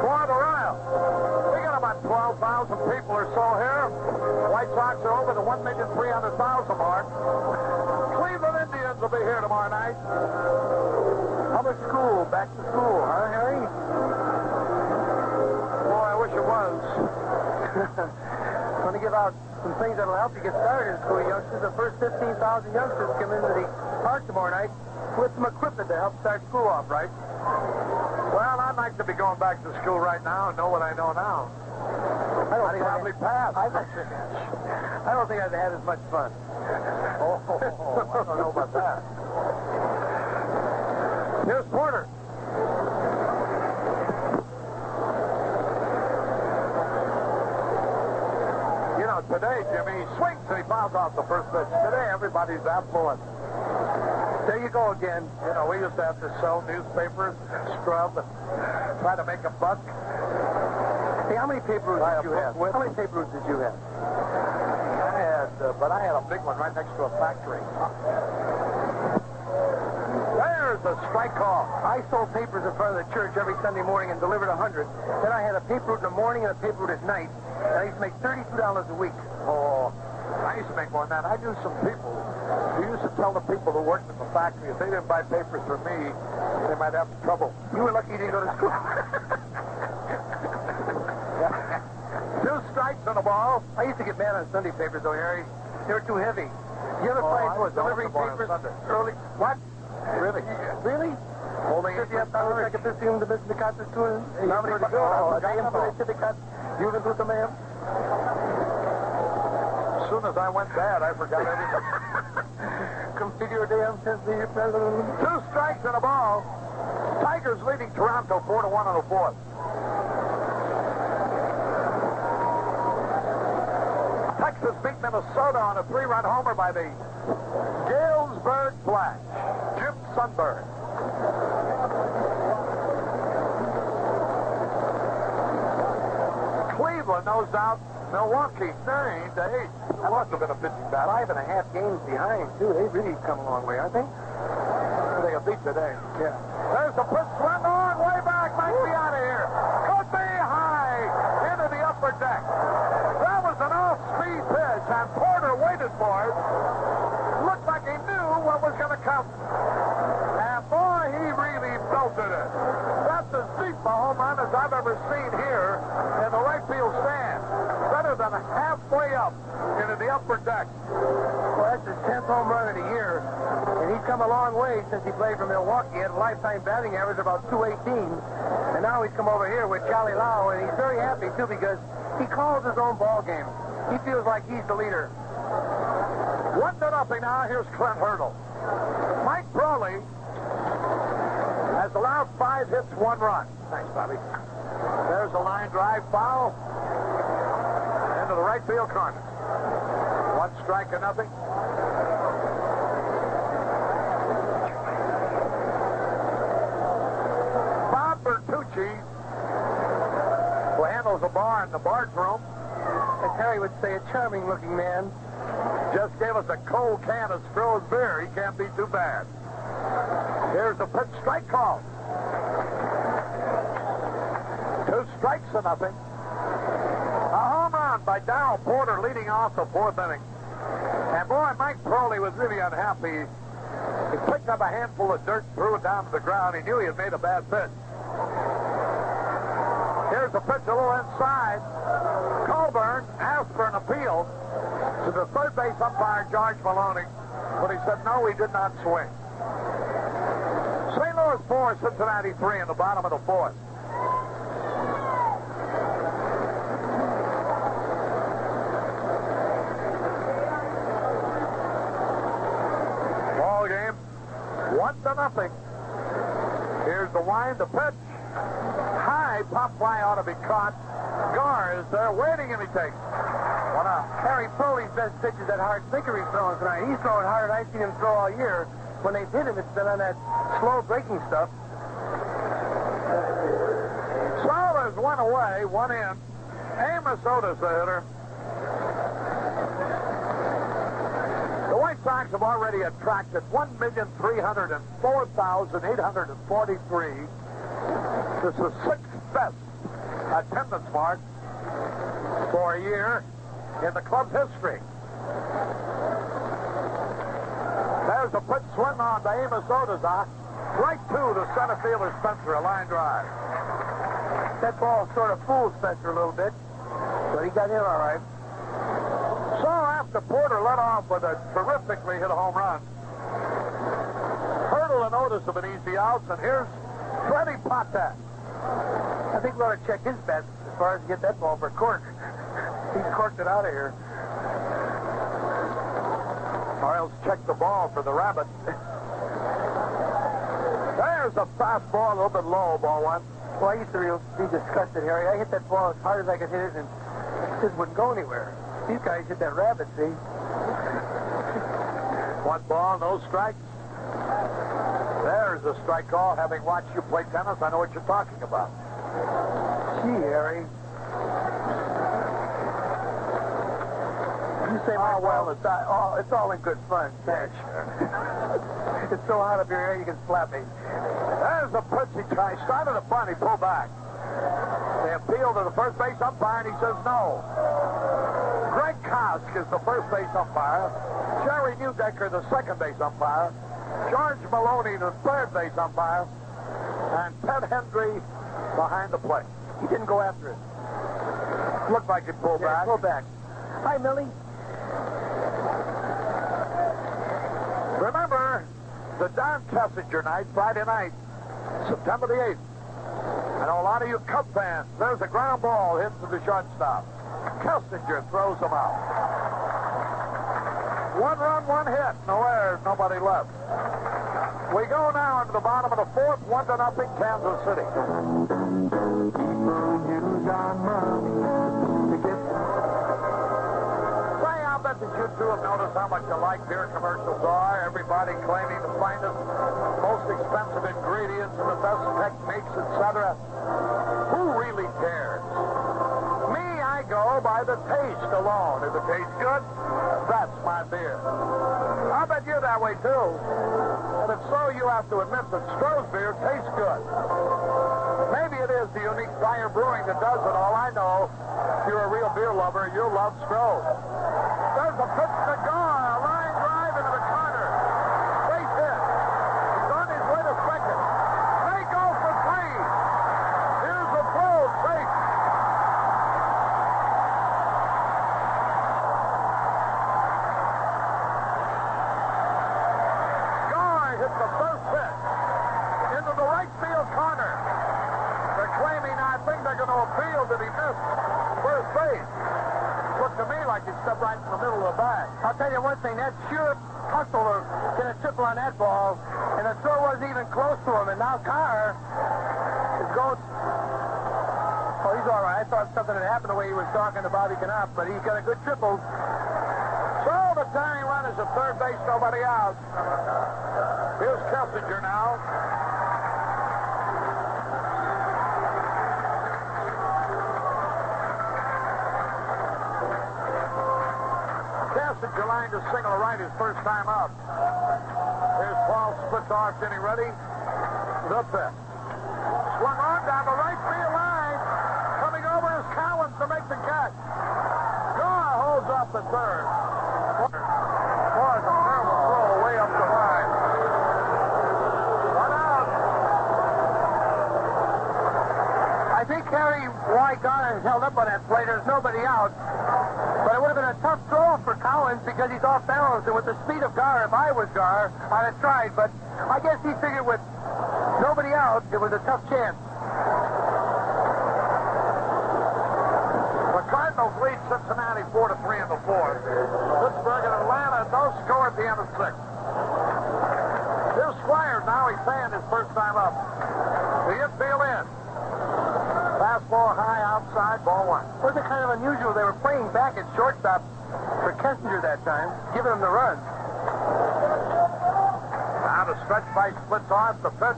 for the Royals. We got about twelve thousand people or so here. The White Sox are over the one million three hundred thousand mark. Cleveland Indians will be here tomorrow night. How about school? Back to school, huh, Harry? Boy, I wish it was. I'm going to give out some things that will help you get started in school, youngsters. The first fifteen thousand youngsters come into the park tomorrow night. with some equipment to help start school off right. Well, I'd like to be going back to school right now and know what I know now. I don't I'd think probably I'd, pass. I don't, I don't think I'd had as much fun. Oh, oh, oh, I don't know about that. Here's Porter. You know, today, Jimmy, he swings and he fouls off the first pitch. Today, everybody's affluent. There you go again. You know, we used to have to sell newspapers, scrub, and try to make a buck. Hey, how many paper routes did you have? With? How many paper routes did you have? I had, uh, but I had a big one right next to a factory. There's a strike call. I sold papers in front of the church every Sunday morning and delivered a hundred. Then I had a paper route in the morning and a paper route at night. And I used to make thirty-two dollars a week. Oh, I used to make more than that. I knew some people. We used to tell the people who worked at the factory if they didn't buy papers from me, they might have trouble. You were lucky you didn't go to school. Yeah. Two strikes on the ball. I used to get mad on Sunday papers, though, Harry. They were too heavy. The other oh, place was delivering papers early. What? Really? Yeah. Really? Only fifty up down the second fifty in the business of the two and nobody could go. Are they in place to the cut? You can do the ma'am. As soon as I went bad, I forgot everything. Configure damn since the president. Two strikes and a ball. Tigers leading Toronto four to one on the fourth. Texas beat Minnesota on a three-run homer by the Galesburg Flash. Jim Sundberg. Cleveland nosed out Milwaukee nine to eight. That must have been a pitching battle. Five and a half games behind too. They've really come a long way, aren't they? They have beat today. Yeah. There's the pitch swung on way back. Might be out of here. Could be high into the upper deck. That was an off-speed pitch, and Porter waited for it. Looked like he knew what was going to come. And boy, he really belted it. That's as deep a home run as I've ever seen here in the right field stand. Better than halfway up into the upper deck. Well, that's his tenth home run of the year. And he's come a long way since he played for Milwaukee. He had a lifetime batting average of about two eighteen. And now he's come over here with Charlie Lau, and he's very happy, too, because he calls his own ball game. He feels like he's the leader. One to nothing now. Here's Clint Hurdle. Mike Proly has allowed five hits, one run. Thanks, Bobby. There's a line drive foul into the right field corner. One strike to nothing. Bob Bertucci, who handles the bar in the barge room, as Harry would say, a charming-looking man, just gave us a cold can of Stroh's beer. He can't be too bad. Here's the pitch strike call. Two strikes to nothing. A home run by Darrell Porter leading off the fourth inning. And boy, Mike Proly was really unhappy. He picked up a handful of dirt, threw it down to the ground. He knew he had made a bad pitch. Here's the pitch a little inside. Colbern asked for an appeal to the third base umpire, George Maloney, but he said, no, he did not swing. Saint Louis four, Cincinnati three in the bottom of the fourth. Ball game, one to nothing. Here's the wind, the pitch. High pop fly ought to be caught. Garr is there waiting, and he takes. One out. Harry Proly's best pitch is that hard sinker he's throwing tonight. He's throwing harder than I've seen him throw all year. When they've hit him, it's been on that slow breaking stuff. Sowler's one away, one in. Amos Otis, the hitter. The White Sox have already attracted one million three hundred four thousand eight hundred forty-three. This is the sixth best attendance mark for a year in the club's history. There's a pitch swung on by Amos Otis, right to the center fielder Spencer, a line drive. That ball sort of fooled Spencer a little bit, but he got in all right. So after Porter let off with a terrifically hit home run, Hurdle and Otis of an easy out, and here's Freddie Patek. I think we ought to check his bat as far as get that ball for cork. He corked it out of here. Orioles check the ball for the rabbit. There's a fastball, a little bit low, ball one. Well, I used to real, be disgusted, Harry. I hit that ball as hard as I could hit it, and it just wouldn't go anywhere. These guys hit that rabbit, see? One ball, no strikes. There's a strike call. Having watched you play tennis, I know what you're talking about. Gee, Harry. You say, oh, well, it's, not, oh, it's all in good fun. Yeah, sure. It's so hot up your hair, you can slap me. There's the pitch he tried. Started a bunt, he pulled back. They appeal to the first base umpire, and he says no. Greg Kosk is the first base umpire. Jerry Newdecker, the second base umpire. George Maloney, the third base umpire. And Ted Hendry behind the plate. He didn't go after it. Looked like he pulled yeah, back. Pulled back. Hi, Millie. Remember the Don Kessinger night, Friday night, September the eighth. I know a lot of you Cub fans. There's a ground ball hit to the shortstop. Kessinger throws him out. One run, one hit. No errors, nobody left. We go now into the bottom of the fourth, one to nothing, Kansas City. Say, I bet that you two have noticed how much you like beer commercials are. Everybody claiming the finest, most expensive ingredients and the best techniques, et cetera. Who really cares? Me, I go by the taste alone. If it tastes good, that's my beer. I bet you're that way, too. And if so, you have to admit that Stroh's beer tastes good. Maybe it is the unique Pryor Brewing that does it. All I know, if you're a real beer lover, you'll love Stroh's. There's a pitch to Garr, a line drive into the corner. Base hit. He's on his way to second. They go for three. Here's a throw, safe. Step right in the middle of the bag. I'll tell you one thing, that sure hustle to get a triple on that ball, and the throw wasn't even close to him, and now Carr is going... Oh, he's all right. I thought something had happened the way he was talking to Bobby Knopf, but he's got a good triple. So the tying run is at third base, nobody out. Here's Kessinger now. Line to single right his first time out. Here's Paul Splittorff getting ready. The fifth. Swung on down the right field line. Coming over is Cowens to make the catch. Garr holds up the third. Four is a terrible throw way up the line. One out. I think Harry White got and held up on that play. There's nobody out. But it would have been a tough throw for Cowens because he's off balance. And with the speed of Garr, if I was Garr, I'd have tried. But I guess he figured with nobody out, it was a tough chance. The Cardinals lead Cincinnati four to three in the fourth. Pittsburgh and Atlanta, no score at the end of six. Here's Squires now. He's paying his first time up. The infield in. Fastball high outside, ball one. Wasn't kind of unusual. They were playing back at shortstop for Kessinger that time, giving him the run. Now the stretch by Splittorff, the pitch.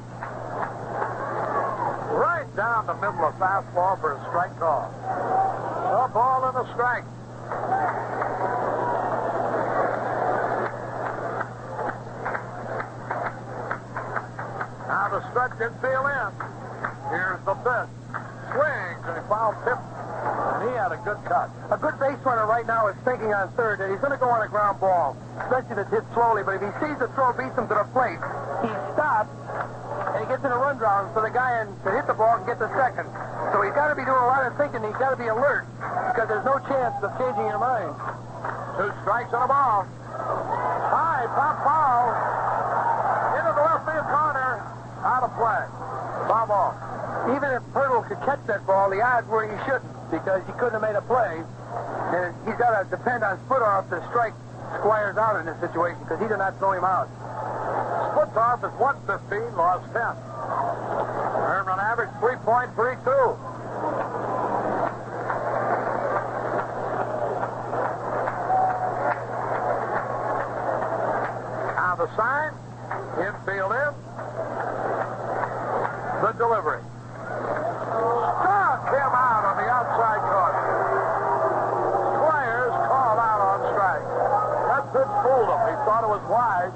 Right down the middle of fastball for a strike call. A ball and a strike. Now the stretch infield in. Here's the pitch. Swings and he fouled tip. And he had a good cut. A good base runner right now is thinking on third that he's going to go on a ground ball, especially if it's hit slowly. But if he sees the throw beats him to the plate, he stops and he gets in a run down so the guy in, to hit the ball can get the second. So he's got to be doing a lot of thinking. He's got to be alert because there's no chance of changing your mind. Two strikes on a ball. High pop foul into the left field corner. Out of play. Foul ball. Even if Hurdle could catch that ball, the odds were he shouldn't, because he couldn't have made a play. And he's got to depend on Splittorff to strike Squires out in this situation, because he did not throw him out. Splittorff is one fifteen, lost ten. Earned on average three point three two. The sign, infield in, the delivery. Struck him out on the outside corner. Squires called out on strike. That pitch fooled him. He thought it was wide.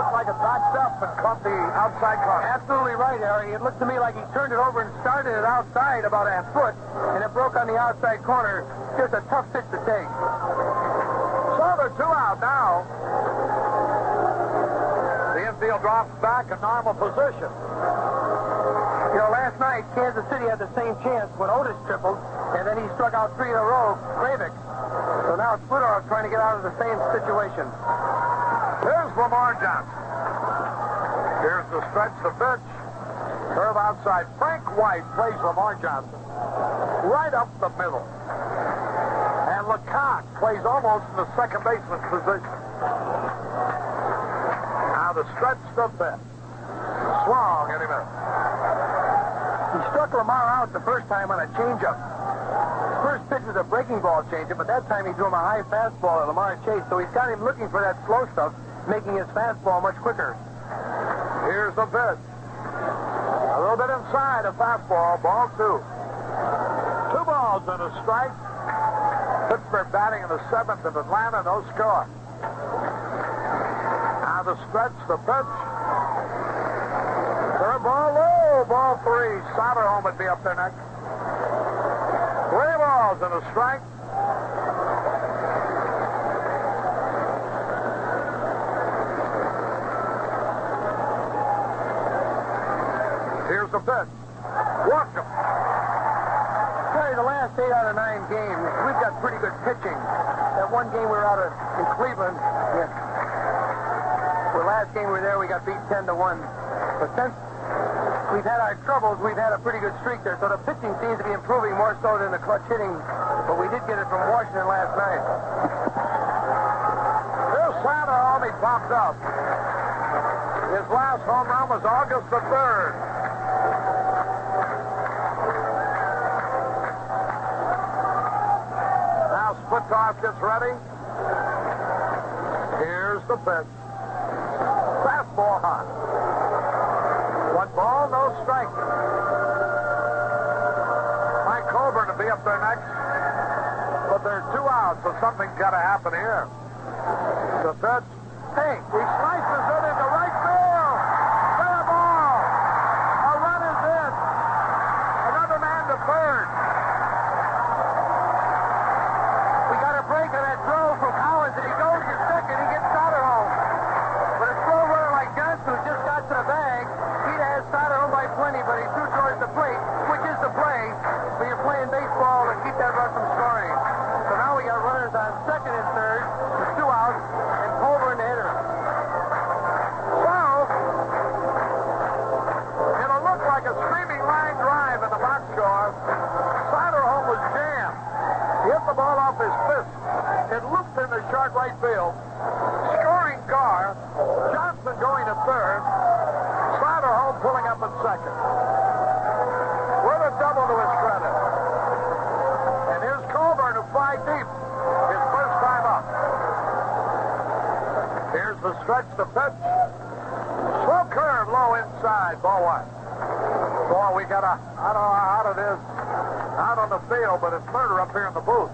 Looked like it backed up and caught the outside corner. Absolutely right, Harry. It looked to me like he turned it over and started it outside about a foot, and it broke on the outside corner. Just a tough pitch to take. So they're two out now. Infield drops back in normal position. You know, last night, Kansas City had the same chance when Otis tripled, and then he struck out three in a row, Gravick. So now Splittorff trying to get out of the same situation. Here's Lamar Johnson. Here's the stretch to pitch. Curve outside. Frank White plays Lamar Johnson right up the middle. And LaCock plays almost in the second baseman position. The stretch to bet. Swung any minute. He struck Lamar out the first time on a changeup. First pitch was a breaking ball changeup, but that time he threw him a high fastball at Lamar chase, so he's got him looking for that slow stuff, making his fastball much quicker. Here's the pitch. A little bit inside, a fastball, ball two. Two balls and a strike. Pittsburgh batting in the seventh of Atlanta, no score. The stretch, the pitch. Curveball low, ball three. Soderholm would be up there next. Three balls and a strike. Here's the pitch. Walk him. Terry, the last eight out of nine games, we've got pretty good pitching. That one game we were out of in Cleveland. Yeah. The last game we were there, we got beat ten to one. But since we've had our troubles, we've had a pretty good streak there. So the pitching seems to be improving more so than the clutch hitting. But we did get it from Washington last night. There's Soderholm. He popped up. His last home run was August the third. Now Splittorff gets ready. Here's the pitch. Ball hot. One ball, no strike. Mike Colbern to be up there next. But there's two outs, so something's got to happen here. The pitch. Hey, he slices it into right field. Fair ball. A run is in. Another man to third. We got a break on that throw from Cowens, and he goes to second. He gets Soderholm. Who just got to the bag. He'd had Soderholm by plenty, but he threw towards the plate, which is the play. But you're playing baseball to keep that run from scoring. So now we got runners on second and third, with two out, and Colbern to hitter. So, it'll look like a screaming line drive in the box score. Soderholm was jammed. He hit the ball off his fist. It looped in the short right field. Scoring Garr. Johnson going to third. Soderholm pulling up at second. With a double to his credit. And here's Colbern who fly deep. His first time up. Here's the stretch, the pitch. Slow curve, low inside. Ball one. Boy, we got a, I don't know how it is out on the field, but it's murder up here in the booth.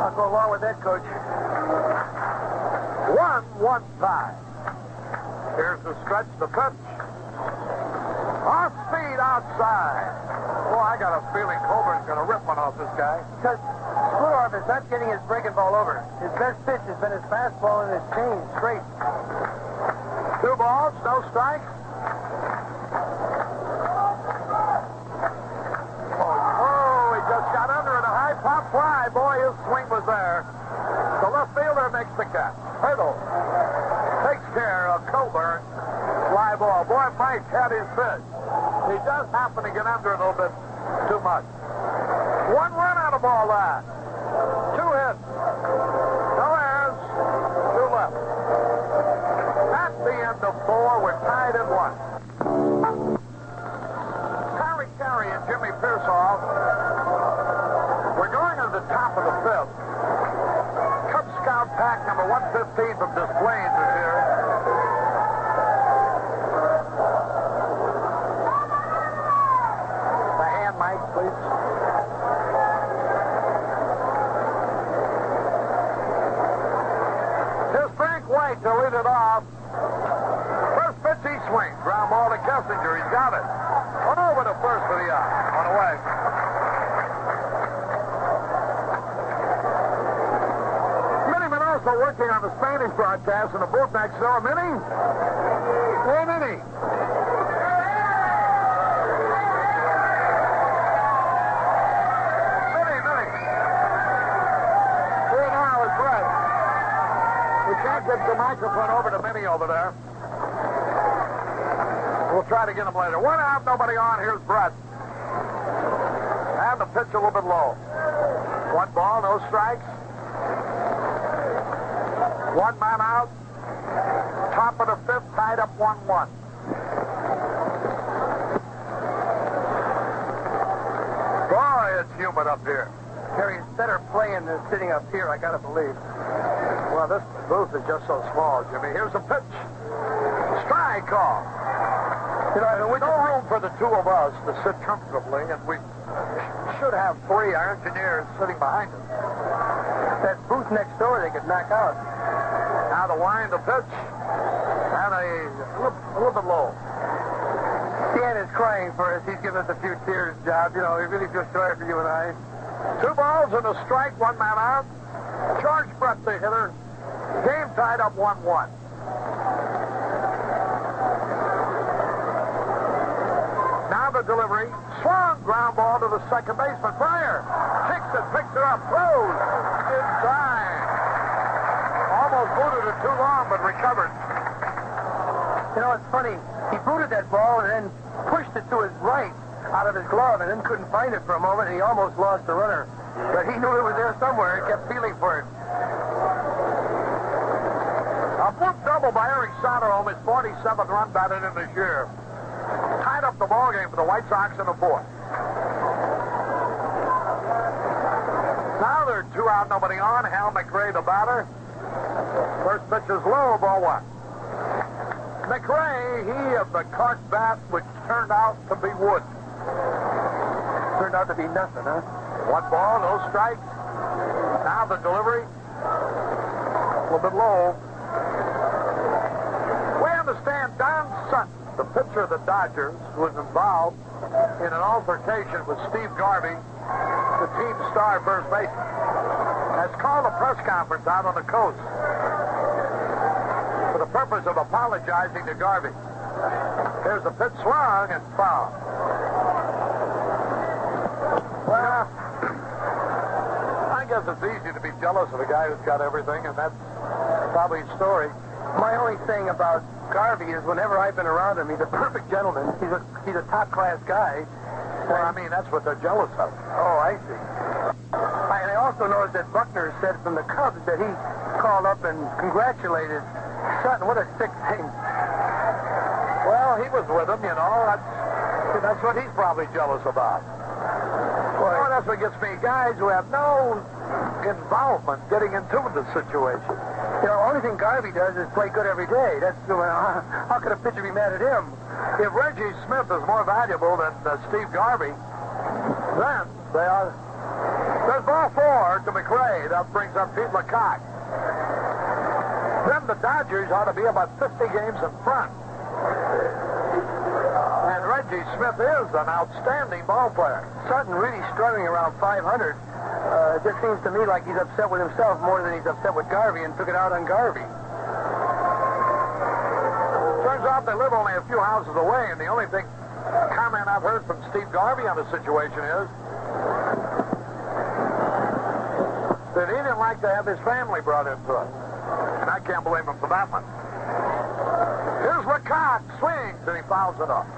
I'll go along with that, Coach. One, one tie. Here's the stretch, the pitch. Off speed outside. Boy, I got a feeling Colbern's going to rip one off this guy. Because Splittorff is not getting his breaking ball over. His best pitch has been his fastball and his change straight. Two balls, no strikes. Why, boy, his swing was there. The left fielder makes the catch. Hurdle. Hey, Right there, a Colbern fly ball. Boy, Mike had his fish. He does happen to get under a little bit too much. One run out of all that. Two hits. No errors. Two left. That's the end of four. We're tied at one. Harry Caray and Jimmy Piersall. We're going to the top of the fifth. Cub Scout pack number one fifteen from Des Plaines is here. The hand mic, please. Here's Frank White to lead it off. First pitch, he swings. Ground ball to Kessinger. He's got it. One over to first for the out. On the way. Working on the Spanish broadcast in the booth next door. Minnie? Hey, Minnie. Minnie, Minnie. Here now is Brett. We can't get the microphone over to Minnie over there. We'll try to get him later. One out, nobody on. Here's Brett. And the pitch a little bit low. One ball, no strikes. One man out. Top of the fifth, tied up one one. Boy, it's humid up here. Terry, it's better playing than sitting up here, I gotta believe. Well, this booth is just so small, Jimmy. Here's a pitch. Strike call. You know, there's no room for the two of us to sit comfortably, and we should have three, our engineers, sitting behind us. That booth next door they could knock out. Now to wind the pitch, and a, a, little, a little bit low. Dan is crying for us. He's giving us a few tears, Job. You know, he really feels sorry for you and I. Two balls and a strike, one man out. George Brett, the hitter. Game tied up one one. Now the delivery. Swung ground ball to the second baseman. Pryor kicks it, picks it up, throws inside. Almost booted it too long, but recovered. You know, it's funny. He booted that ball and then pushed it to his right out of his glove and then couldn't find it for a moment, and he almost lost the runner. But he knew it was there somewhere and kept feeling for it. A foot double by Eric Soderholm, his forty-seventh run batted in this year. Tied up the ball game for the White Sox in the fourth. Now they're two out, nobody on. Hal McRae, the batter. First pitch is low, ball one. McRae, he of the cart bat, which turned out to be wood. Turned out to be nothing, huh? One ball, no strikes. Now the delivery. A little bit low. We understand Don Sutton, the pitcher of the Dodgers, was involved in an altercation with Steve Garvey, the team star first baseman, has called a press conference out on the coast for the purpose of apologizing to Garvey. Here's a pitch swung and foul. Well, I guess it's easy to be jealous of a guy who's got everything, and that's probably his story. My only thing about Garvey is whenever I've been around him, he's a perfect gentleman. He's a he's a top-class guy. Well, I mean, that's what they're jealous of. Oh, I see. I, and I also noticed that Buckner said from the Cubs that he called up and congratulated Sutton. What a sick thing. Well, he was with him, you know. That's, that's what he's probably jealous about. Well, oh, that's what gets me. Guys who have no involvement getting into the situation. You know, only thing Garvey does is play good every day. That's uh, how could a pitcher be mad at him? If Reggie Smith is more valuable than uh, Steve Garvey, then they are. There's ball four to McRae. That brings up Pete LaCock. Then the Dodgers ought to be about fifty games in front. And Reggie Smith is an outstanding ball player. Sutton really struggling around five hundred. Uh, it just seems to me like he's upset with himself more than he's upset with Garvey and took it out on Garvey. Turns out they live only a few houses away, and the only thing comment I've heard from Steve Garvey on the situation is that he didn't like to have his family brought into it. And I can't blame him for that one. Here's LaCock, swings, and he fouls it off.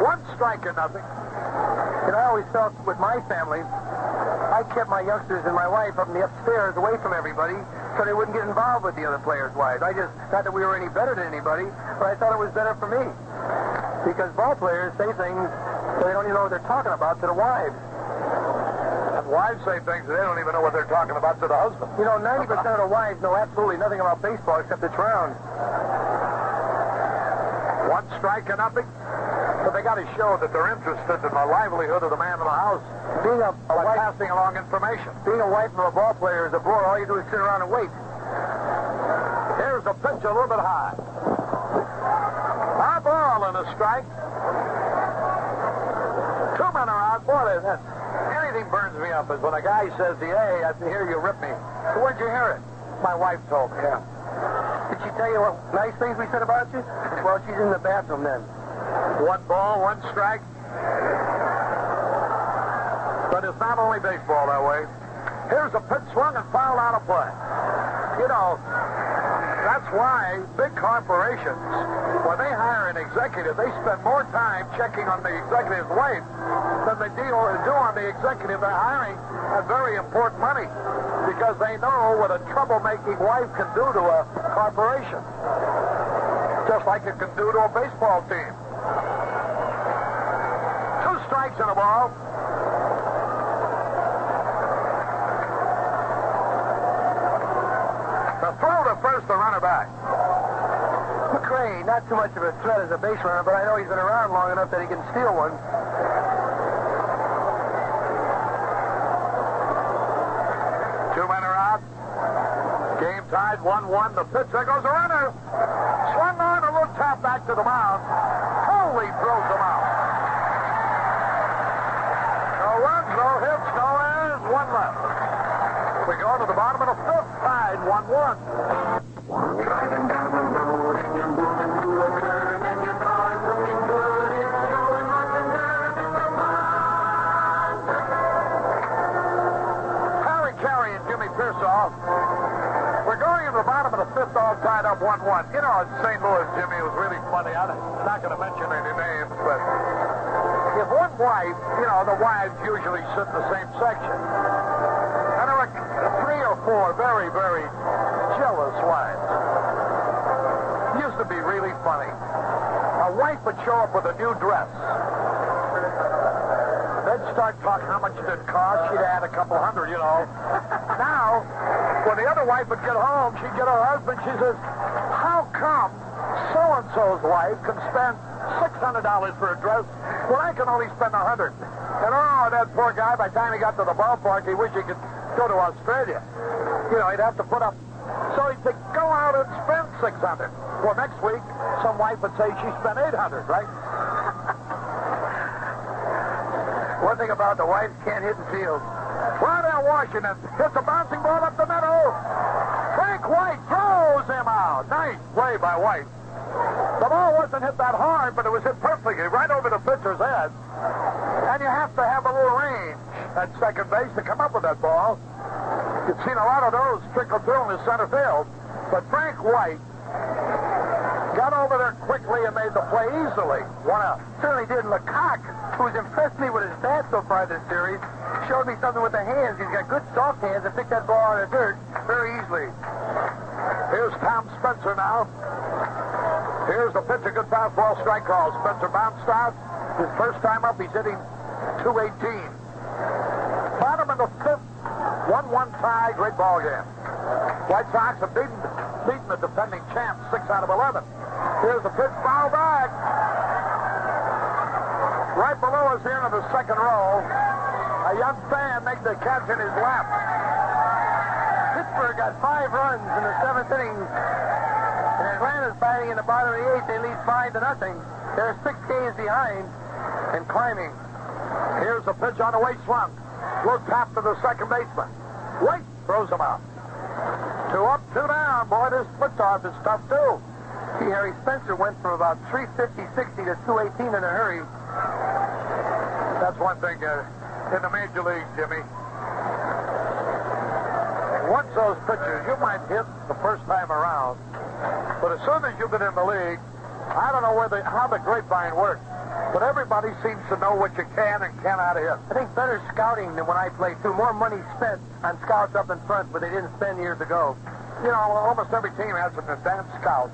One strike or nothing. And I always felt with my family, I kept my youngsters and my wife up in the upstairs away from everybody so they wouldn't get involved with the other players' wives. I just, not that we were any better than anybody, but I thought it was better for me. Because ball players say things so they don't even know what they're talking about to the wives. And wives say things that they don't even know what they're talking about to the husband. You know, ninety percent of the wives know absolutely nothing about baseball except it's round. One strike or nothing. But they got to show that they're interested in the livelihood of the man in the house. Being a, a wife, passing along information. Being a wife of a ball player is a bore. All you do is sit around and wait. Here's a pitch a little bit high. High ball and a strike. Two men are out. Boy, that, anything burns me up is when a guy says, "Hey, I hear you rip me." So where'd you hear it? My wife told me. Yeah. Did she tell you what nice things we said about you? Well, she's in the bathroom then. One ball, one strike. But it's not only baseball that way. Here's a pitch swung and fouled out of play. You know, that's why big corporations, when they hire an executive, they spend more time checking on the executive's wife than they do on the executive they're hiring at very important money, because they know what a troublemaking wife can do to a corporation, just like it can do to a baseball team. Two strikes and a ball. The throw to first, the runner back. McRae, not too much of a threat as a base runner, but I know he's been around long enough that he can steal one. Two men are out. Game tied, one one. The pitch, there goes the runner. Swung on, a little tap back to the mound. Throws them out. No runs, no hits, no errors, one left. We go to the bottom of the fifth, tied one one. Harry Caray and Jimmy Piersall. We're going to the bottom of the fifth, all tied up one one. You know, in Saint Louis, Jimmy, it was really funny. I'm not going to mention any names, but if one wife, you know, the wives usually sit in the same section. And there were three or four very, very jealous wives. It used to be really funny. A wife would show up with a new dress. Then start talking how much it did cost. She'd add a couple hundred, you know. Now, when the other wife would get home, she'd get her husband. She says, "How come so-and-so's wife can spend six hundred dollars for a dress when I can only spend one hundred dollars. And oh, that poor guy, by the time he got to the ballpark, he wished he could go to Australia. You know, he'd have to put up. So he'd say, go out and spend six hundred dollars. Well, next week, some wife would say she spent eight hundred dollars, right? One thing about the wife, can't hit and field. Claudell Washington hits a bouncing ball up the middle. Frank White throws him out. Nice play by White. The ball wasn't hit that hard, but it was hit perfectly, right over the pitcher's head. And you have to have a little range at second base to come up with that ball. You've seen a lot of those trickle through in the center field. But Frank White got over there quickly and made the play easily. One out. Certainly did. LaCock, who's impressed me with his stats so far this series, showed me something with the hands. He's got good soft hands and picked that ball out of the dirt very easily. Here's Tom Spencer now. Here's the pitcher, good fastball, strike call. Spencer bounced out. His first time up, he's hitting two eighteen. Bottom of the fifth, one one tie, great ball game. White Sox have beaten, beaten the defending champs six out of eleven. Here's the pitch, foul back. Right below us here in the second row, a young fan makes a catch in his lap. Pittsburgh got five runs in the seventh inning. And Atlanta's batting in the bottom of the eighth. They lead five to nothing. They're six games behind and climbing. Here's a pitch on the way swung. Low tap to the second baseman. White throws him out. Two up, two down. Boy, this Splittorff is tough too. See, Harry Spencer went from about three fifty sixty to two eighteen in a hurry. That's one thing uh, in the major league, Jimmy. Once those pitchers, you might hit the first time around. But as soon as you've been in the league, I don't know where the, how the grapevine works, but everybody seems to know what you can and cannot hit. I think better scouting than when I played, too. More money spent on scouts up in front, but they didn't spend years ago. You know, almost every team has an advanced scout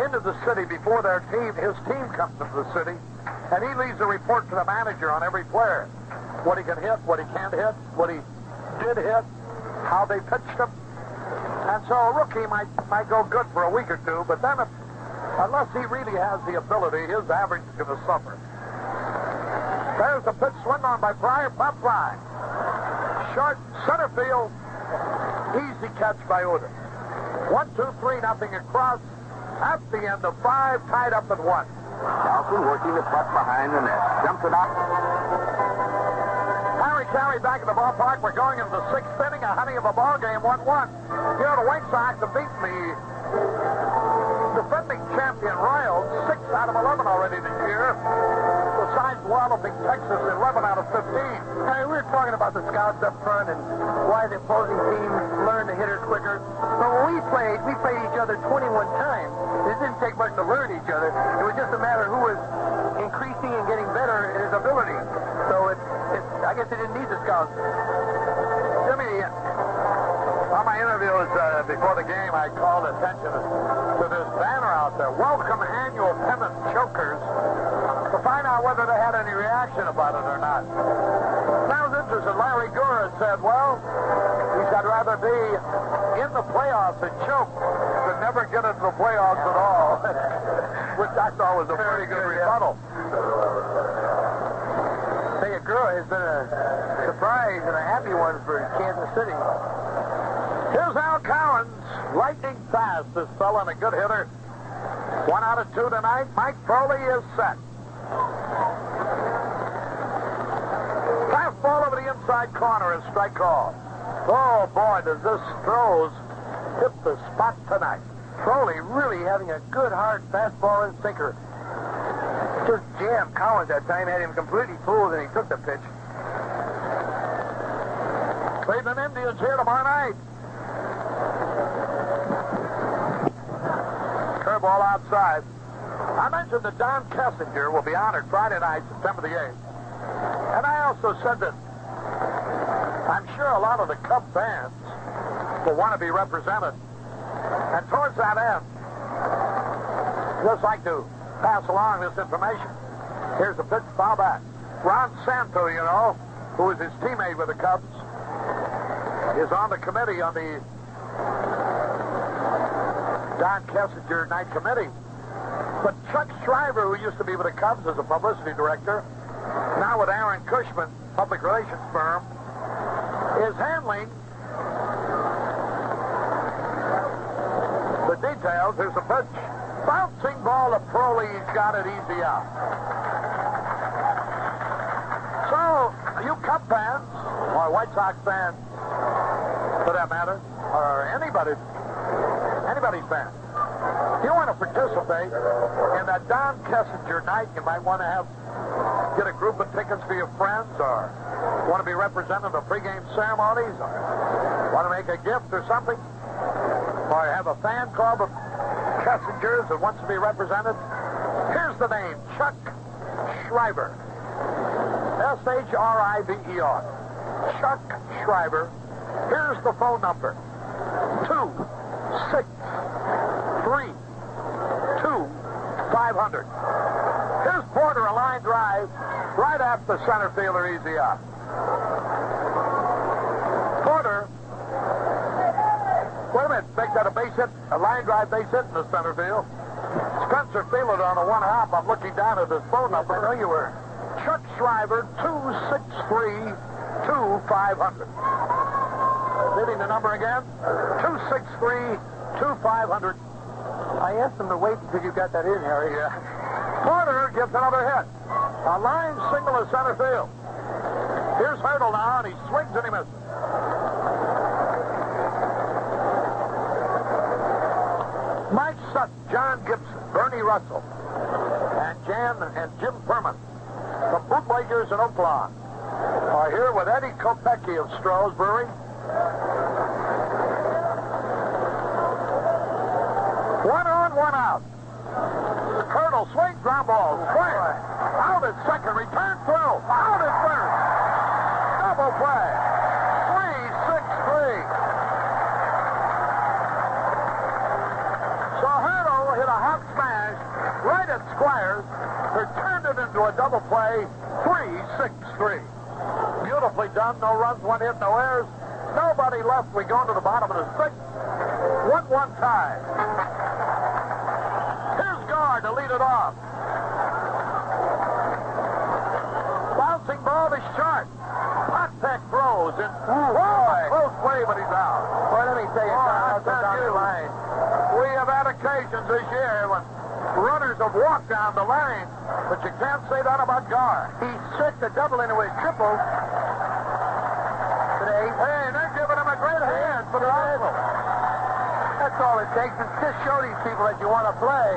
into the city before their team, his team comes into the city, and he leaves a report to the manager on every player. What he can hit, what he can't hit, what he did hit, how they pitched him. And so a rookie might, might go good for a week or two, but then if, unless he really has the ability, his average is going to suffer. There's the pitch swung on by Pryor, pop fly. Short center field, easy catch by Otis. One, two, three, nothing across. At the end of five, tied up at one. Nelson working the putt behind the net. Jumps it up. Harry Caray back at the ballpark. We're going into the sixth inning. A honey of a ball game, one one. You know, the White Sox have beaten the defending champion Royals six out of eleven already this year. Besides walloping Texas eleven out of fifteen. Hey, we were talking about the scouts up front and why the opposing teams learn to hit her quicker. But when we played, we played each other twenty-one times. It didn't take much to learn each other. It was just a matter of who was increasing and getting better in his ability. So it, it, I guess they didn't need the scouts. Jimmy, on my interviews uh, before the game, I called attention to this banner out there, Welcome Annual Pennant Chokers, to find out whether they had any reaction about it or not. Now it's interesting. Larry Garr has said, well, he said, I'd rather be in the playoffs and choke than never get into the playoffs at all, which I thought was a pretty good rebuttal. I think a girl has been a surprise and a happy one for Kansas City. Here's Al Cowens, lightning fast, this fella, and a good hitter. One out of two tonight. Mike Proly is set. Fastball over the inside corner and strike call. Oh, boy, does this throws hit the spot tonight. Proly really having a good, hard fastball and sinker. Just jammed Collins that time, had him completely fooled, and he took the pitch. Cleveland Indians here tomorrow night. Curveball outside. I mentioned that Don Kessinger will be honored Friday night, September the eighth. And I also said that I'm sure a lot of the Cub fans will want to be represented. And towards that end, just like to pass along this information. Here's the pitch, foul back. Ron Santo, you know, who is his teammate with the Cubs, is on the committee, on the Don Kessinger night committee. But Chuck Shriver, who used to be with the Cubs as a publicity director, now with Aaron Cushman, public relations firm, is handling the details. Here's a pitch. Bouncing ball to Proly. He's got it easy out. So, you Cub fans, or White Sox fans, for that matter, or anybody, anybody's fan, if you want to participate in that Don Kessinger night, you might want to have get a group of tickets for your friends, or want to be represented at pregame ceremonies, or want to make a gift or something, or have a fan club of Kessingers that wants to be represented. Here's the name, Chuck Shriver. S H R I V E R. Chuck Shriver. Here's the phone number. two six three two five hundred. Here's Porter, a line drive right at the center fielder, easy out. Porter, wait a minute, make that a base hit, a line drive base hit in the center field. Spencer fielded on a one hop. I'm looking down at his phone number. I know you were. Chuck Shriver, two six three two five hundred. Reading the number again, two six three two five hundred. I asked him to wait until you got that in, Harry. Yeah. Porter gets another hit. A line single to center field. Here's Hurdle now, and he swings and he misses. Mike Sutton, John Gibson, Bernie Russell, and Jan and Jim Perman, the bootleggers in Oakland, are here with Eddie Kopecki of Stroh's Brewery. One on, one out. Hurdle swing, ground ball, swing. Out at second, return throw. Out at first. Double play. Three, six, three. So Hurdle hit a hop smash right at Squires, who turned it into a double play. Three, six, three. Beautifully done. No runs, one hit, no errors. Nobody left. We go into the bottom of the sixth. one one tie. Here's Garr to lead it off. Bouncing ball is short. Patek throws. It's oh, close play, but he's out. Well, let me tell you, oh, out the line. We have had occasions this year when runners have walked down the lane, but you can't say that about Garr. He tricked a double into his triple. Hey, they're giving him a great hand for the rifle. That's all it takes. It's just show these people that you want to play.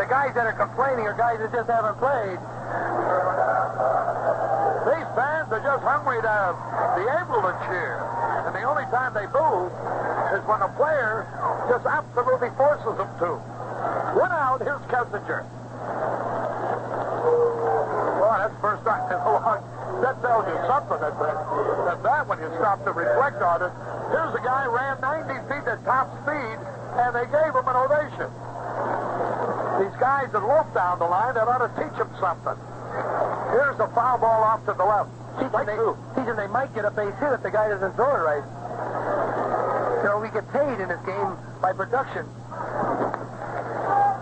The guys that are complaining are guys that just haven't played. These fans are just hungry to be able to cheer. And the only time they boo is when a player just absolutely forces them to. One out, here's Kessinger. Boy, that's the first time in a long time. That tells you something that, that that when you stop to reflect on it. Here's a guy ran ninety feet at top speed, and they gave him an ovation. These guys that walk down the line, that ought to teach them something. Here's a foul ball off to the left. Teach them, they, teach them they might get a base hit if the guy doesn't throw it right. So we get paid in this game by production.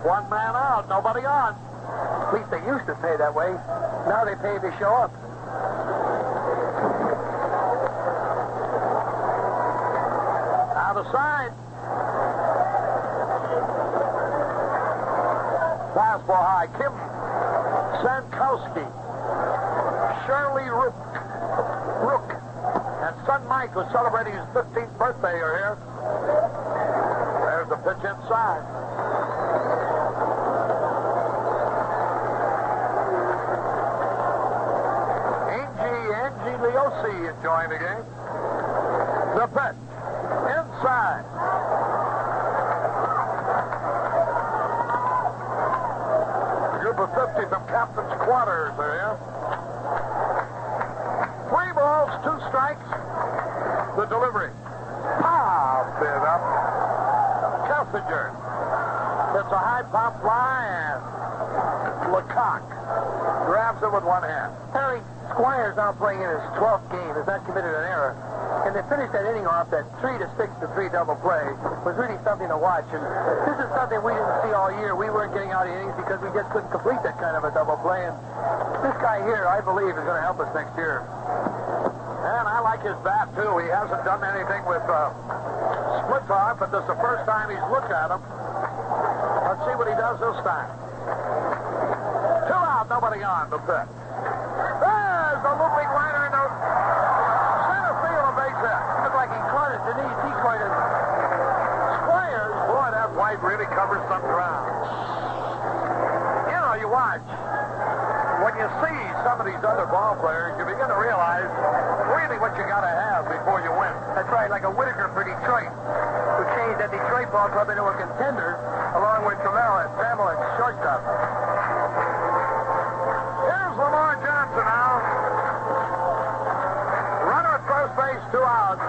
One man out, nobody on. At least they used to pay that way. Now they pay if they show up. The side. Fastball high. Kim Sankowski. Shirley Rook. Rook. And son Mike was celebrating his fifteenth birthday here. There's the pitch inside. Angie, Angie Leosi enjoying the game. The pitch. Inside. A group of fifty from Captain's Quarters there. Three balls, two strikes. The delivery. Popped it up. Kessinger. It's a high pop fly, and LaCock grabs it with one hand. Harry Squires now playing in his twelfth game has not committed an error. And to finish that inning off, that three to six to three double play was really something to watch. And this is something we didn't see all year. We weren't getting out of innings because we just couldn't complete that kind of a double play. And this guy here, I believe, is going to help us next year. And I like his bat, too. He hasn't done anything with uh, Splittorff, but this is the first time he's looked at him. Let's see what he does this time. Two out, nobody on the pitch. There's the looping liner in the Squires, boy, that White really covers some ground. You know, you watch. When you see some of these other ball players, you begin to realize really what you got to have before you win. That's right, like a Whitaker for Detroit, who changed that Detroit ball club into a contender, along with Trammell and Trammell and shortstop. Here's Lamar Johnson now. Runner at first base, two outs.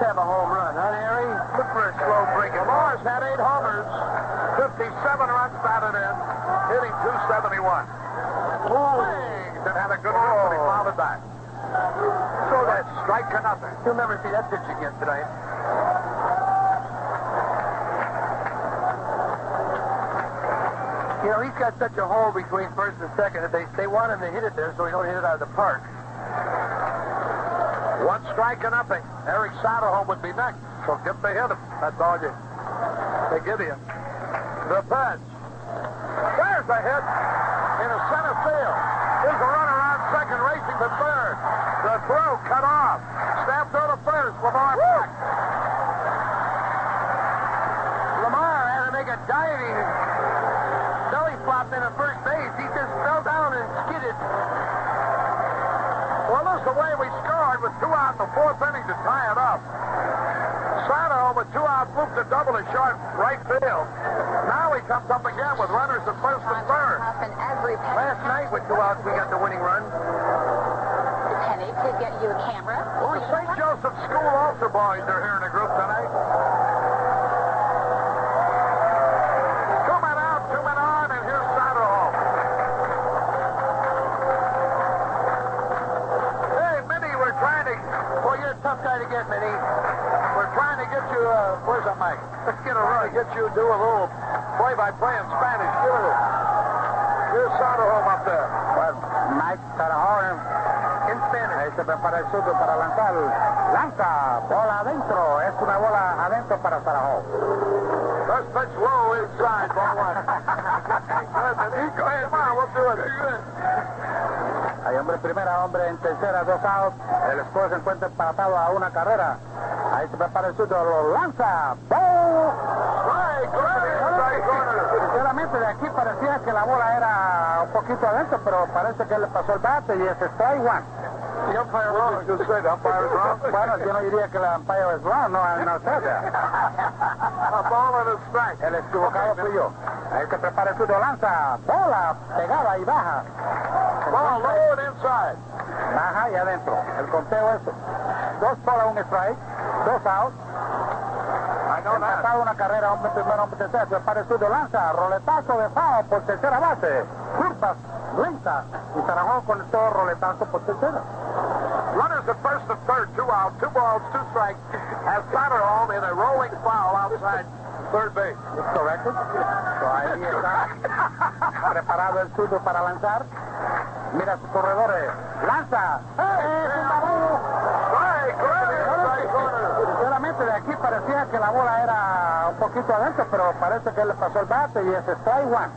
Have a home run, huh, Harry? Look for a slow break. Lamar's had eight homers, fifty-seven runs batted in, hitting two seventy-one. Swings and had a good run, but he fouled it back. So that's strike to nothing. You'll never see that pitch again tonight. You know, he's got such a hole between first and second that they, they want him to hit it there so he don't hit it out of the park. One strike and nothing. Eric Soderholm would be next. So if they hit him, that's all you. They give you. The pitch. There's a hit in a center field. There's a runner on second, racing to third. The throw cut off. Snap throw to first. Lamar back. Lamar had to make a diving belly flop into first base. He just fell down and skidded. Well, this is the way we scored with two out in the fourth inning to tie it up. Soderholm with two outs, moved to double to short right field. Now he comes up again with runners at first and third. Last night with two outs, we got the winning run. The penny to get you a camera. Well, the Saint Joseph's School Altar Boys are here in a group tonight. Two men out, two men on, and here's Soderholm. Hey, Minnie, we're trying to... Well, you're a tough guy to get, Minnie. We're trying to get you... Uh, where's the mic? Let's get a run. Get you do a little play-by-play in Spanish. Give it a... Here's Soderholm up there. Well, Mike Soderholm in Spanish. Se prepara el zurdo para lanzar. Lanza, bola adentro. Es una bola adentro para Soderholm. First pitch low inside, ball one. Go ahead, come on, we'll do it. Hay hombre en primera, hombre en tercera, dos outs. El score se encuentra empatado a una carrera. Ahí se prepara el zurdo, lo lanza. Ball. Strike, strike, strike corner. Sinceramente, de aquí parecía que la bola era un poquito adentro, pero parece que le pasó el bate y es strike one. The umpire wrong. You said umpire is wrong? Bueno, yo no diría que el umpire es wrong, no, no sé. A ball and a strike. El equivocado fui yo. Ahí se prepara el suyo, lanza, bola, pegada y baja. Ball low and inside. Baja y adentro. El conteo es dos bolas, un strike, dos outs. Empatado una carrera, hombre primero, hombre tercero, se prepara el zurdo, lanza, roletazo de foul por tercera base, curvas, lenta, y Soderholm con el todo roletazo por tercera. Runners at first and third, two out, two balls, two strikes, has Soderholm in a rolling foul outside third base. It's corrected. So ahí está, preparado el zurdo para lanzar, mira sus corredores, lanza, es un barrio. De aquí parecía que la bola era un poquito adentro, pero parece que le pasó el bate y es strike one.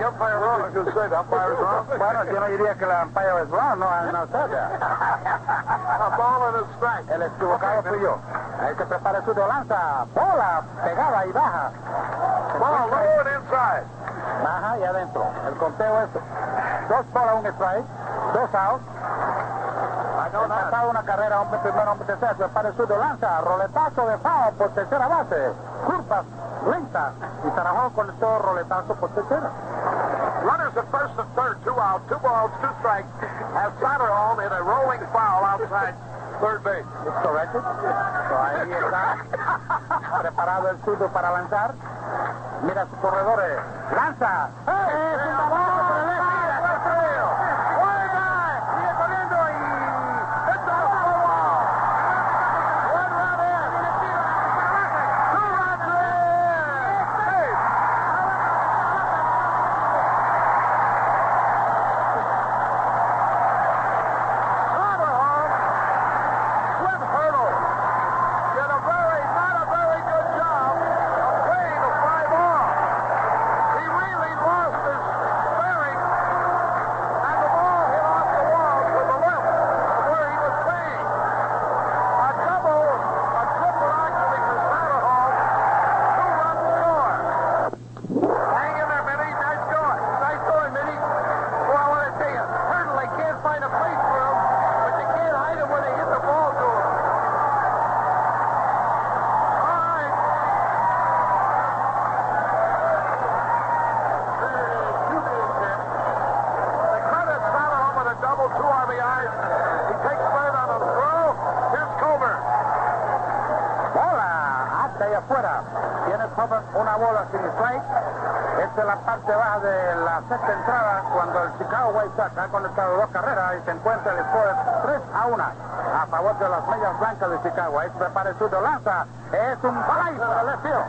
The umpire wrong. You said umpire is wrong? Bueno, yo no diría que el umpire es wrong, no, no sé. A ball and a strike. El equivocado fui yo. Ahí se prepara el zurdo, lanza, bola, pegada y baja. Ball low and inside. Baja y adentro. El conteo es dos bolas, un strike, dos outs. Empatado una carrera, hombre primero, hombre tercero, se prepara el zurdo, lanza, roletazo de foul por tercera base, curvas, lenta, y Soderholm con el todo roletazo por tercera. Runners at first and third, two out, two balls, two strikes, has Soderholm in a rolling foul outside third base. It's corrected. So ahí está, preparado el zurdo para lanzar, mira sus corredores, lanza, es una bola por el eje. Una bola sin strike. Esta es la parte baja de la sexta entrada cuando el Chicago White Sox ha conectado dos carreras y se encuentra el score tres a uno a favor de las Medias Blancas de Chicago. Ahí se prepara el zurdo, lanza, es un balay para el estilo.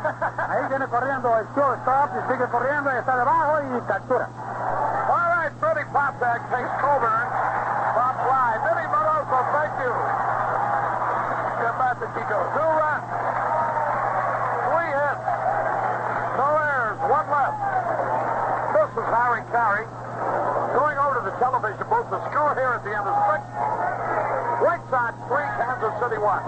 Ahí viene corriendo el shortstop y sigue corriendo y está debajo y captura. All right, Freddie Patek takes Colbern. Pop fly. Billy Moroso, thank you. Get back to Chico. Two runs. Three hits. No errors, one left. This is Harry Caray going over to the television booth. The score here at the end is six. White Sox three, Kansas City one.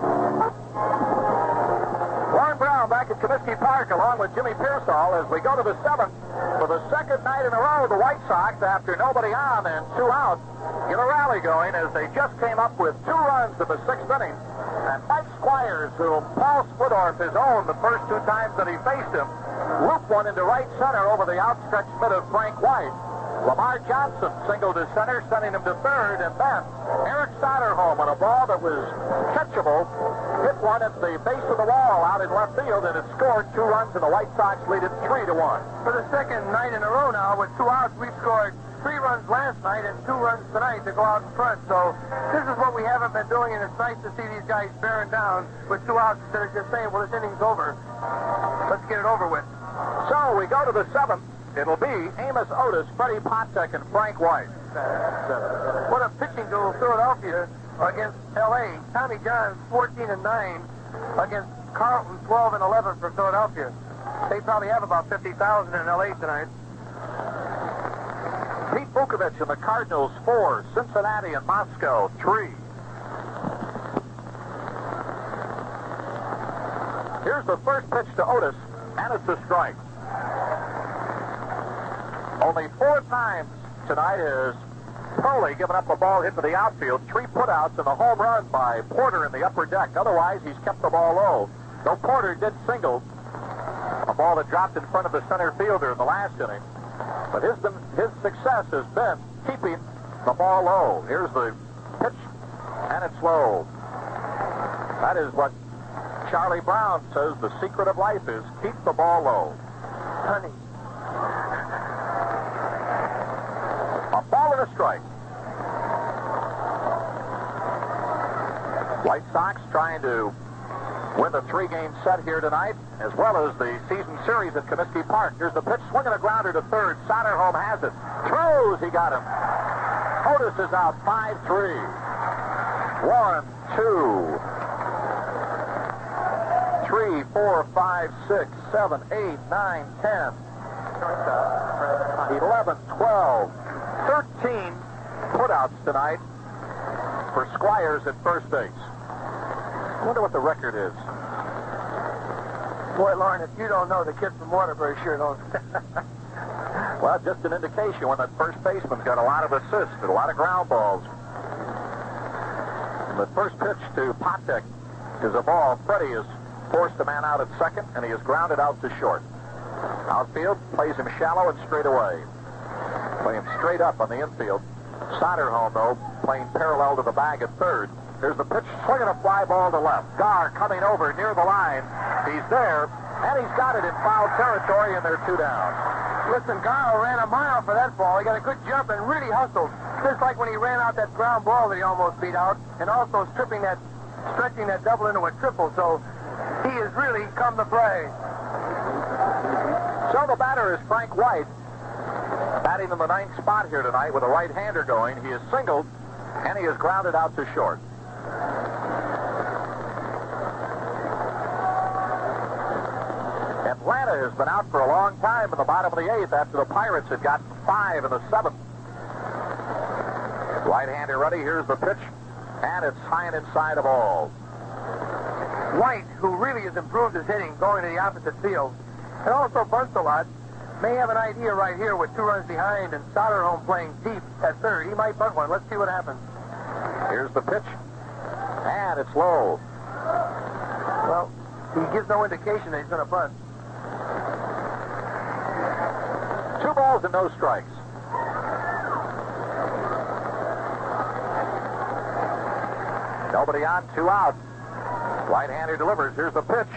Lorn Brown back at Comiskey Park along with Jimmy Piersall as we go to the seventh for the second night in a row. The White Sox, after nobody on and two out, get a rally going as they just came up with two runs in the sixth inning. And Mike Squires, who Paul Splittorff has owned the first two times that he faced him, looped one into right center over the outstretched mitt of Frank White. Lamar Johnson singled to center, sending him to third, and then Eric Soderholm on a ball that was catchable, hit one at the base of the wall out in left field, and it scored two runs, and the White Sox lead it three to one. For the second night in a row now, with two outs, we've scored three runs last night and two runs tonight to go out in front. So this is what we haven't been doing, and it's nice to see these guys bearing down with two outs instead of just saying, well, this inning's over. Let's get it over with. So we go to the seventh. It'll be Amos Otis, Freddie Patek, and Frank White. What a pitching duel, Philadelphia against L A. Tommy John, fourteen and nine, against Carlton, twelve and eleven for Philadelphia. They probably have about fifty thousand in L A tonight. Pete Vukovich and the Cardinals, four. Cincinnati and Moscow, three. Here's the first pitch to Otis, and it's a strike. Only four times tonight has Proly given up a ball hit to the outfield, three putouts and a home run by Porter in the upper deck. Otherwise, he's kept the ball low. Though Porter did single a ball that dropped in front of the center fielder in the last inning. But his, his success has been keeping the ball low. Here's the pitch, and it's low. That is what Charlie Brown says the secret of life is: keep the ball low. Honey. A strike. White Sox trying to win the three-game set here tonight, as well as the season series at Comiskey Park. Here's the pitch, swinging a grounder to third. Soderholm has it. Throws, he got him. Otis is out five three. One, two, three, four, five, six, seven, eight, nine, ten, eleven, twelve. thirteen putouts tonight for Squires at first base. I wonder what the record is. Boy, Lauren, if you don't know, the kid from Waterbury sure don't. Well, just an indication when that first baseman's got a lot of assists and a lot of ground balls. And the first pitch to Patek is a ball. Freddie has forced the man out at second, and he is grounded out to short. Outfield plays him shallow and straight away. Play him straight up on the infield. Soderholm, though, playing parallel to the bag at third. Here's the pitch, swinging a fly ball to left. Garr coming over near the line. He's there, and he's got it in foul territory, and they're two down. Listen, Garr ran a mile for that ball. He got a good jump and really hustled, just like when he ran out that ground ball that he almost beat out, and also stripping that, stretching that double into a triple. So he has really come to play. So the batter is Frank White, batting in the ninth spot here tonight with a right-hander going. He is singled, and he is grounded out to short. Atlanta has been out for a long time in the bottom of the eighth after the Pirates had gotten five in the seventh. Right-hander ready. Here's the pitch, and it's high and inside of all. White, who really has improved his hitting going to the opposite field, and also bunts a lot, may have an idea right here with two runs behind and Soderholm playing deep at third. He might bunt one. Let's see what happens. Here's the pitch, and it's low. Well, he gives no indication that he's going to bunt. Two balls and no strikes. Nobody on, two out. Right-hander delivers. Here's the pitch,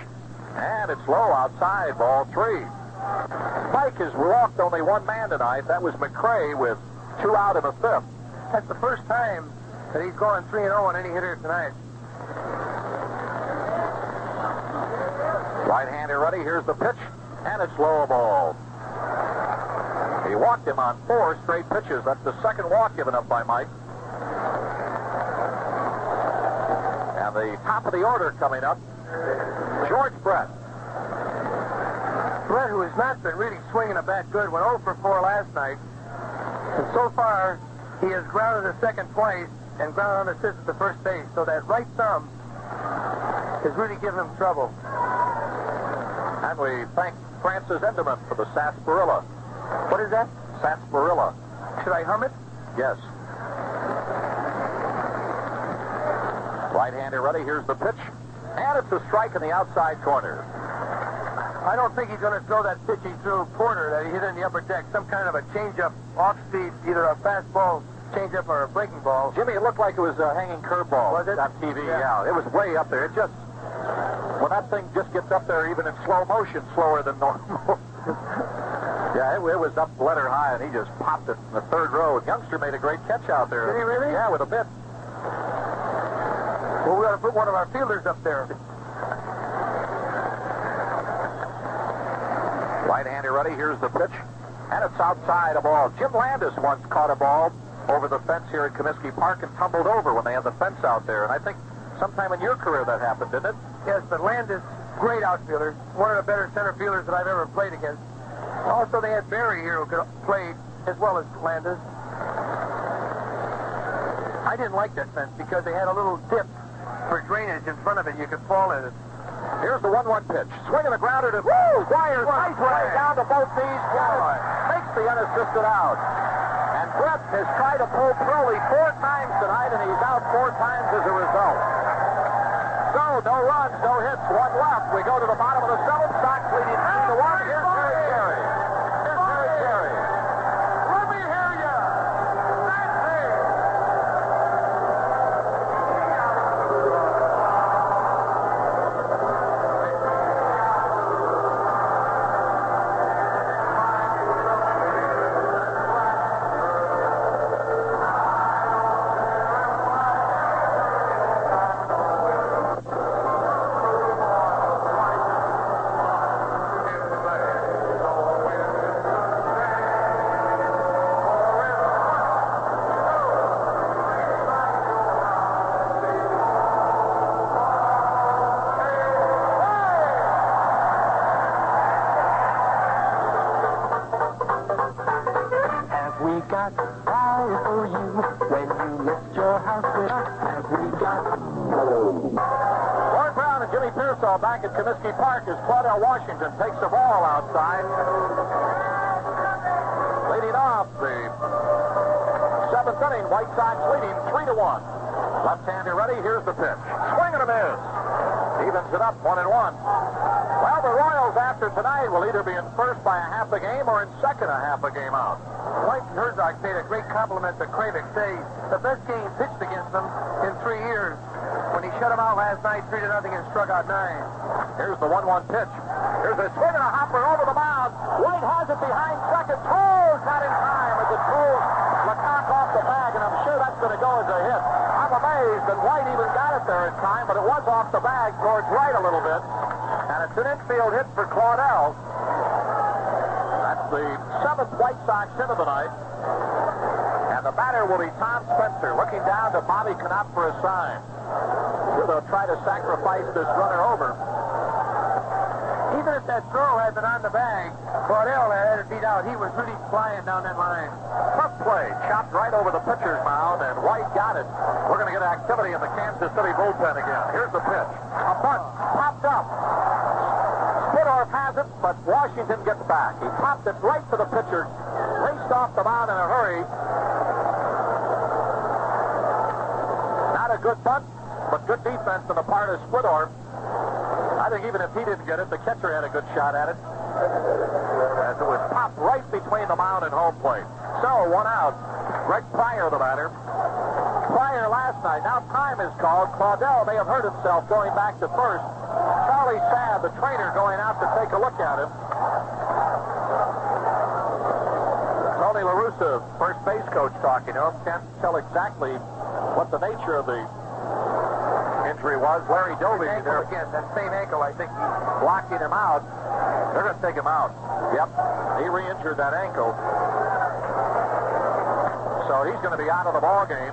and it's low outside. Ball three. Mike has walked only one man tonight. That was McRae with two out in the fifth. That's the first time that he's gone three and oh on any hitter tonight. Right-hander ready. Here's the pitch, and it's low ball. He walked him on four straight pitches. That's the second walk given up by Mike. And the top of the order coming up, George Brett. Brett, who has not been really swinging a bat good, went oh for four last night. And so far, he has grounded a second twice and grounded an assist at the first base. So that right thumb has really given him trouble. And we thank Francis Enderman for the sarsaparilla. What is that? Sarsaparilla. Should I hum it? Yes. Right-hander ready. Here's the pitch. And it's a strike in the outside corner. I don't think he's going to throw that pitch he threw Porter that he hit in the upper deck. Some kind of a changeup, off-speed, either a fastball changeup or a breaking ball. Jimmy, it looked like it was a hanging curveball. Was it? On T V, yeah. yeah. It was way up there. It just, when that thing just gets up there even in slow motion, slower than normal. Yeah, it, it was up letter high, and he just popped it in the third row. And Youngster made a great catch out there. Did he really? Yeah, with a bit. Well, we ought to put one of our fielders up there. Right-hander ready. Here's the pitch. And it's outside a ball. Jim Landis once caught a ball over the fence here at Comiskey Park and tumbled over when they had the fence out there. And I think sometime in your career that happened, didn't it? Yes, but Landis, great outfielder. One of the better center fielders that I've ever played against. Also, they had Barry here who could play as well as Landis. I didn't like that fence because they had a little dip for drainage in front of it. You could fall in it. Here's the one one pitch. Swinging a grounder to Woo! Squires. Nice running down to both knees. Squires takes the unassisted out. And Brett has tried to pull Proly four times tonight, and he's out four times as a result. So, no runs, no hits, one left. We go to the bottom of the seventh. Sox leading nine to one. Here's Harry Caray. Here's Harry Caray. Let me hear ya. That's it. Lorn Brown and Jimmy Piersall back at Comiskey Park as Claudell Washington takes the ball outside. Leading off the seventh inning, White Sox leading three to one. Left-hander ready. Here's the pitch. Swing and a miss. Evens it up, one and one. Well, the Royals after tonight will either be in first by a half a game or in second a half a game out. Mike Herzog paid a great compliment to Kravick, saying the best game he pitched against them in three years. When he shut him out last night, three to nothing, and struck out nine. Here's the one-one pitch. Here's a swing and a hopper over the mound. White has it behind second. Tolls not in time as it pulls LaCock off the bag, and I'm sure that's going to go as a hit. I'm amazed that White even got it there in time, but it was off the bag towards right a little bit, and it's an infield hit for Claudell. That's the seventh White Sox hit of the night, and the batter will be Tom Spencer, looking down to Bobby Knopp for a sign. They'll try to sacrifice this runner over. Even if that throw had been on the bag, Claudell had it beat out. He was really flying down that line. Tough play, chopped right over the pitcher's mound, and White got it. We're going to get activity in the Kansas City bullpen again. Here's the pitch. A bunt popped up. Splittorff has it, but Washington gets back. He popped it right to the pitcher, raced off the mound in a hurry. Not a good bunt. But good defense on the part of Splittorff. I think even if he didn't get it, the catcher had a good shot at it. As it was popped right between the mound and home plate. So, one out. Greg Pryor, the batter. Pryor last night. Now time is called. Claudell may have hurt himself going back to first. Charlie Sabb, the trainer, going out to take a look at him. Tony La Russa, first base coach, talking to him. Can't tell exactly what the nature of the injury was. Larry Doby there again. That same ankle, I think, blocking him out. They're going to take him out. Yep. He re-injured that ankle. So he's going to be out of the ball game.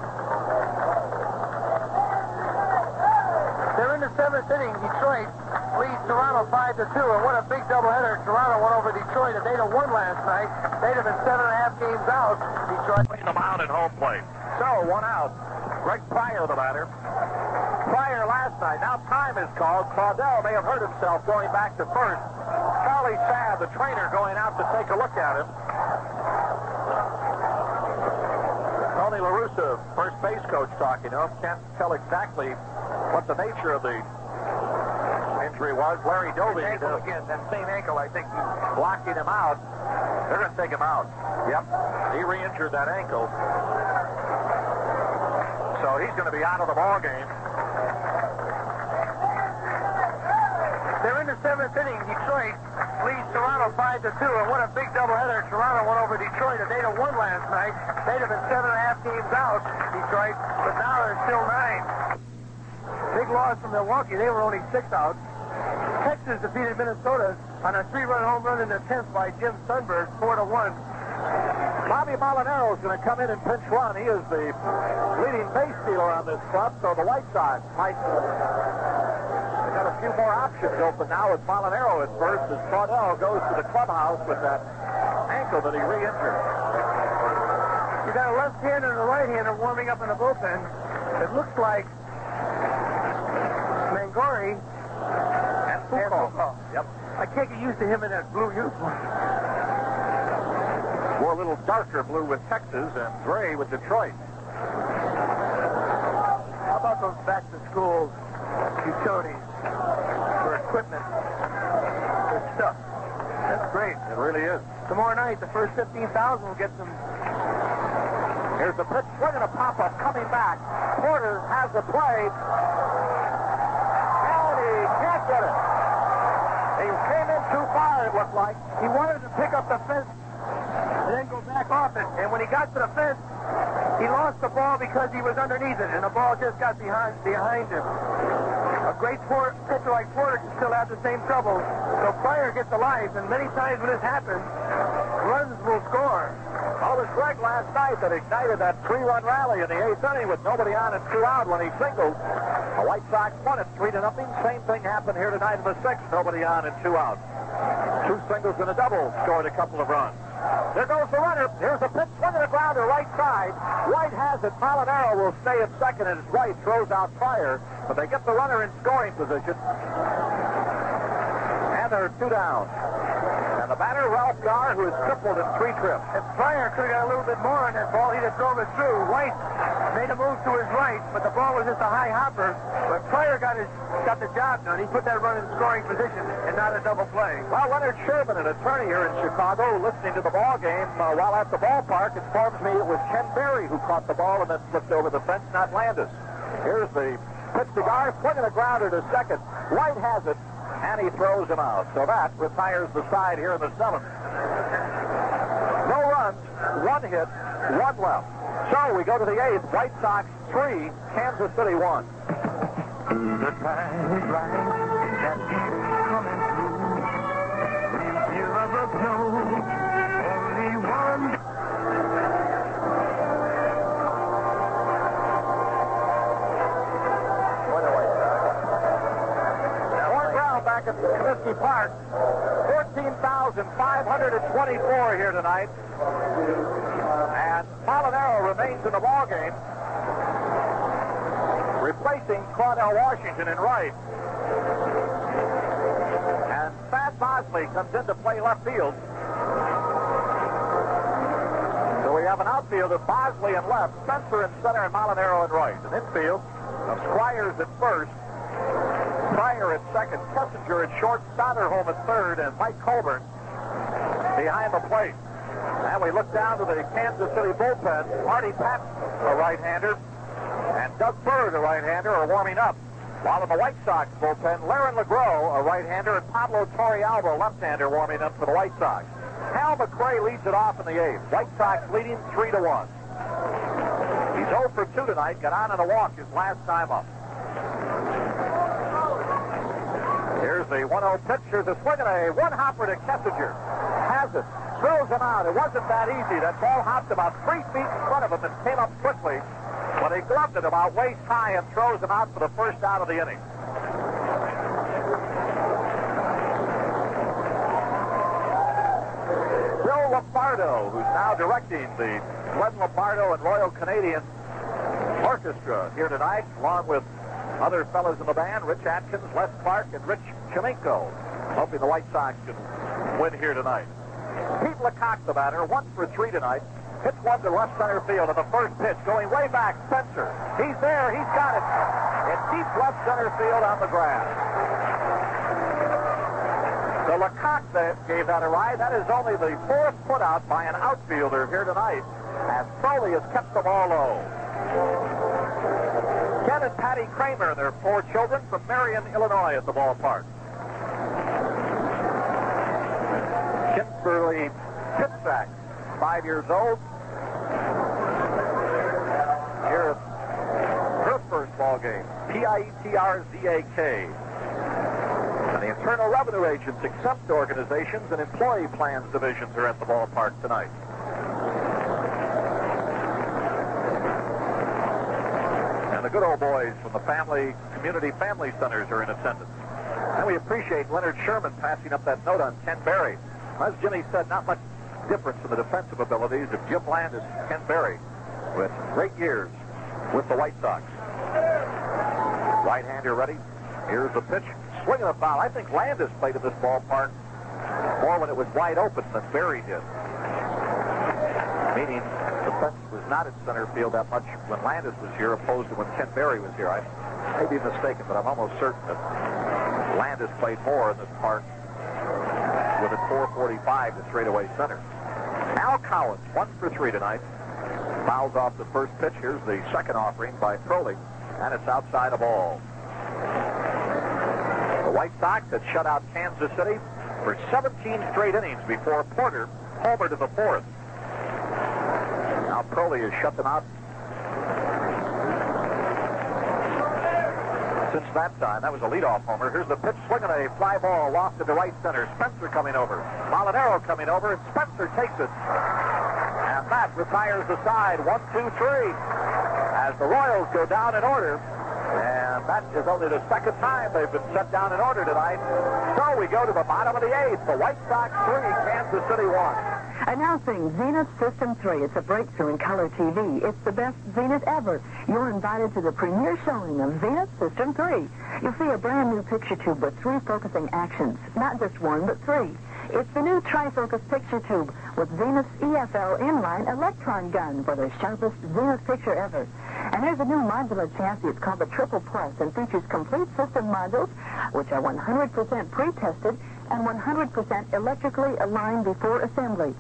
They're in the seventh inning. Detroit leads Toronto five to two. And what a big doubleheader. Toronto won over Detroit. If they'd have won last night, they'd have been seven and a half games out. Detroit playing them out at home plate. So one out. Greg Pryor, the batter. Pryor last night. Now time is called. Claudell may have hurt himself going back to first. Charlie Sabb, the trainer, going out to take a look at him. Tony La Russa, first base coach, talking to him. Can't tell exactly what the nature of the injury was. Larry Doby ankle uh, again. That same ankle, I think, blocking him out. They're going to take him out. Yep. He re-injured that ankle. So he's going to be out of the ballgame. They're in the seventh inning. Detroit leads Toronto five to two, and what a big doubleheader. Toronto won over Detroit, and they had won last night. They'd have been seven and a half games out, Detroit, but now they're still nine. Big loss from Milwaukee. They were only six out. Texas defeated Minnesota on a three-run home run in the tenth by Jim Sundberg, four to one. Bobby Molinaro is going to come in and pinch run. He is the leading base stealer on this club, so the White Sox might got a few more options open now with Molinaro at first as Claudell goes to the clubhouse with that ankle that he re-injured. You got a left-hander and a right-hander warming up in the bullpen. It looks like Mangori and Foucault. Yep. I can't get used to him in that blue uniform. Wore a little darker blue with Texas and gray with Detroit. How about those back-to-school utilities? Equipment. Good stuff. That's great. It really is. Tomorrow night, the first fifteen thousand will get some. Here's the pitch. We're going to pop up coming back. Porter has the play. And he can't get it. He came in too far, it looked like. He wanted to pick up the fence and then go back off it. And when he got to the fence, he lost the ball because he was underneath it. And the ball just got behind, behind him. A great port, pitcher like Porter can still have the same trouble. So Pryor gets alive, and many times when this happens, runs will score. Well, it was Greg last night that ignited that three-run rally in the eighth inning with nobody on and two out when he singled. The White Sox won it three to nothing. Same thing happened here tonight in the sixth. Nobody on and two out. Two singles and a double scored a couple of runs. There goes the runner. Here's a pitch, swing to the ground to right side. White has it. Molinaro will stay at second, and his right throws out Pryor. But they get the runner in scoring position. And there are two down. And the batter, Ralph Garr, who has tripled in three trips. If Pryor could have got a little bit more on that ball, he'd have thrown it through. White made a move to his right, but the ball was just a high hopper. But Pryor got his got the job done. He put that run in scoring position and not a double play. Well, Leonard Sherman, an attorney here in Chicago, listening to the ball game uh, while at the ballpark, informs me it was Ken Berry who caught the ball and then slipped over the fence, not Landis. Here's the pitch to Garr, swinging a grounder to second. White has it, and he throws him out. So that retires the side here in the seventh. No runs, one hit, one left. So we go to the eighth. White Sox three, Kansas City one. The time bright that keeps coming through. We'll give up a blow. Only one. Back at Comiskey Park, fourteen thousand five hundred twenty-four here tonight, and Molinaro remains in the ballgame, replacing Claudell Washington in right, and Thad Bosley comes in to play left field. So we have an outfield of Bosley in left, Spencer in center, and Molinaro in right. An infield of Squires at first, Pryor at second, Kessinger at short, Soderholm at third, and Mike Colbern behind the plate. And we look down to the Kansas City bullpen. Marty Patton, a right-hander, and Doug Bird, a right-hander, are warming up. While in the White Sox bullpen, Laron Legros, a right-hander, and Pablo Torrealba, a left-hander, warming up for the White Sox. Hal McRae leads it off in the eighth. White Sox leading three to one. He's oh for two tonight, got on in a walk his last time up. Here's the one oh pitch. Here's a swing and a one-hopper to Kessinger. Has it. Drills him out. It wasn't that easy. That ball hopped about three feet in front of him and came up quickly. But he gloved it about waist high and throws him out for the first out of the inning. Bill Lombardo, who's now directing the Glenn Lombardo and Royal Canadian Orchestra here tonight, along with other fellas in the band, Rich Atkins, Les Clark, and Rich Chemenko, hoping the White Sox can win here tonight. Pete LaCock, the batter, one for three tonight. Pitch one to left center field at the first pitch. Going way back, Spencer. He's there. He's got it. It deep left center field on the grass. So LaCock gave that a ride. That is only the fourth put out by an outfielder here tonight, as Proly has kept them all low. Ken and Patty Kramer, their four children from Marion, Illinois, at the ballpark. Kimberly Pitsack, five years old. Here's her first ball game. P I E T R Z A K. And the Internal Revenue Agents, except organizations and employee plans divisions, are at the ballpark tonight. And the good old boys from the family, community family centers are in attendance. And we appreciate Leonard Sherman passing up that note on Ken Berry. As Jimmy said, not much difference in the defensive abilities of Jim Landis and Ken Berry, with great years with the White Sox. Right-hander ready. Here's the pitch. Swinging a foul. I think Landis played in this ballpark more when it was wide open than Berry did. Meaning the fence was not in center field that much when Landis was here, opposed to when Ken Berry was here. I may be mistaken, but I'm almost certain that Landis played more in this park with a four forty-five to straightaway center. Al Cowens, one for three tonight. Fouls off the first pitch. Here's the second offering by Proly, and it's outside a ball. The White Sox had shut out Kansas City for seventeen straight innings before Porter homered to the fourth. Now Proly has shut them out since that time. That was a leadoff homer. Here's the pitch, swinging a fly ball lofted to right center. Spencer coming over. Molinaro coming over, and Spencer takes it. And that retires the side. One, two, three. As the Royals go down in order. And that is only the second time they've been set down in order tonight. So we go to the bottom of the eighth. The White Sox three, Kansas City one. Announcing Zenith System three. It's a breakthrough in color T V. It's the best Zenith ever. You're invited to the premiere showing of Zenith System three. You'll see a brand new picture tube with three focusing actions. Not just one, but three. It's the new trifocus picture tube with Zenith's E F L inline electron gun for the sharpest Zenith picture ever. And there's a new modular chassis. It's called the Triple Plus and features complete system modules, which are one hundred percent pre-tested and one hundred percent electrically aligned before assembly.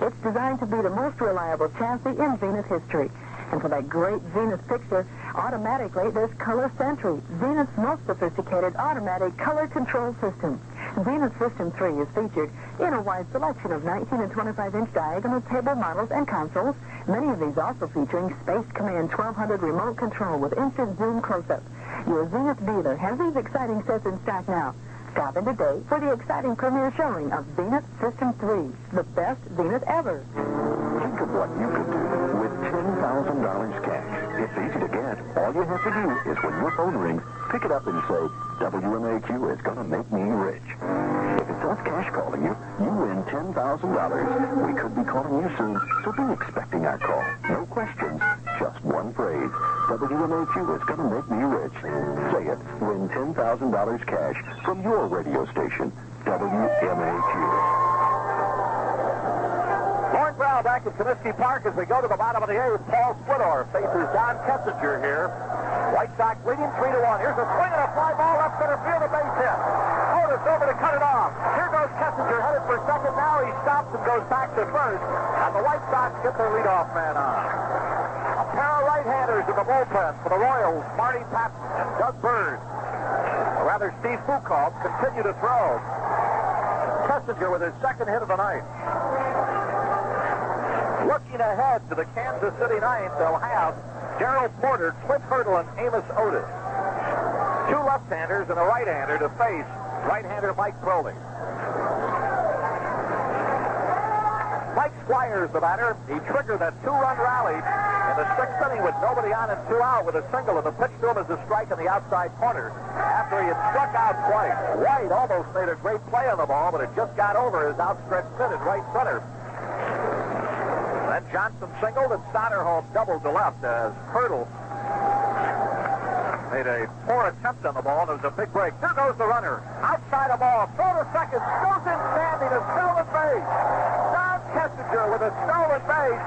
It's designed to be the most reliable chassis in Zenith history. And for that great Zenith picture, automatically there's Color Sentry, Zenith's most sophisticated automatic color control system. Zenith System three is featured in a wide selection of nineteen and twenty-five inch diagonal table models and consoles, many of these also featuring Space Command twelve hundred remote control with instant zoom close-up. Your Zenith dealer has these exciting sets in stock now. Stop in today for the exciting premiere showing of Zenith System three, the best Zenith ever. Think of what you could do with ten thousand dollars cash. It's easy to get. All you have to do is when your phone rings, pick it up and say, W M A Q is going to make me rich. If it's us cash calling you, you win ten thousand dollars. We could be calling you soon, so be expecting our call. No questions, just one phrase. W M A Q is going to make me rich. Say it, win ten thousand dollars cash from your radio station, W M A Q. Lorn Brown back at Comiskey Park as we go to the bottom of the eighth. Paul Splittorff faces Don Kessinger here. White Sox leading three to one. Here's a swing and a fly ball left center field, a base hit. Otis over to cut it off. Here goes Kessinger headed for second. Now he stops and goes back to first, and the White Sox get their leadoff man on. Right-handers in the bullpen for the Royals, Marty Patton and Doug Bird. Or rather, Steve Foucault continue to throw. Kessinger with his second hit of the night. Looking ahead to the Kansas City ninth, they'll have Darrell Porter, Clint Hurdle, and Amos Otis. Two left-handers and a right-hander to face right-hander Mike Proly. Mike Squires, the batter, he triggered that two-run rally. In the sixth inning with nobody on and two out with a single, and the pitch to him is a strike in the outside corner after he had struck out twice. White almost made a great play on the ball, but it just got over his outstretched pin in right center. Then Johnson singled and Soderholm doubled to left as Hurdle made a poor attempt on the ball, and it was a big break. There goes the runner. Outside the ball. Throw to second. Goes in standing and still the face. Don Kessinger with a stolen base.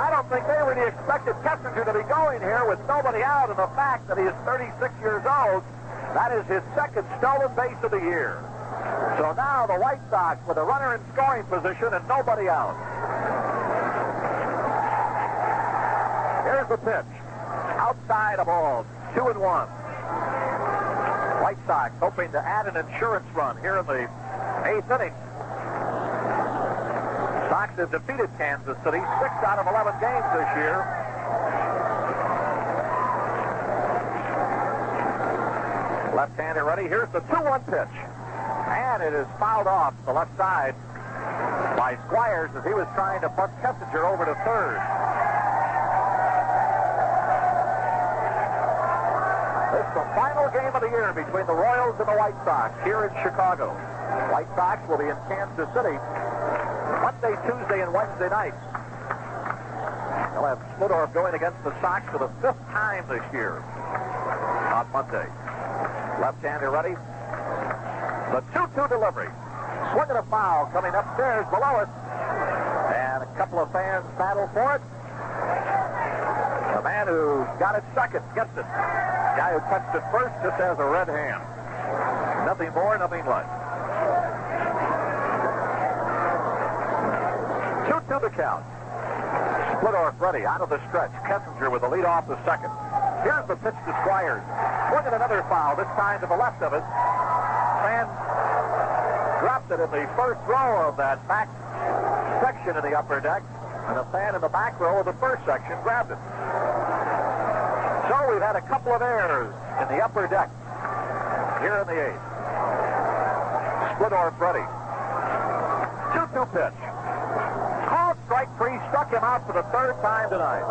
I don't think they really expected Kessinger to be going here with nobody out, and the fact that he is thirty-six years old. That is his second stolen base of the year. So now the White Sox with a runner in scoring position and nobody out. Here's the pitch. Outside of all, two and one. White Sox hoping to add an insurance run here in the eighth inning. Sox have defeated Kansas City six out of eleven games this year. Left-hander ready. Here's the two one pitch. And it is fouled off the left side by Squires as he was trying to bunt Kessinger over to third. It's the final game of the year between the Royals and the White Sox here in Chicago. The White Sox will be in Kansas City Monday, Tuesday, and Wednesday nights. They'll have Splittorff going against the Sox for the fifth time this year on Monday. Left-hander ready. The two two delivery. Swing and a foul coming upstairs below us. And a couple of fans battle for it. The man who got it second gets it. The guy who touched it first just has a red hand. Nothing more, nothing less. two two the count. Splittorff ready out of the stretch. Kessinger with the lead off the second. Here's the pitch to Squires. Swing at another foul, this time to the left of us. Fan dropped it in the first row of that back section of the upper deck. And a fan in the back row of the first section grabbed it. So we've had a couple of errors in the upper deck here in the eighth. Splittorff ready. two two pitch. Called strike three, struck him out for the third time tonight.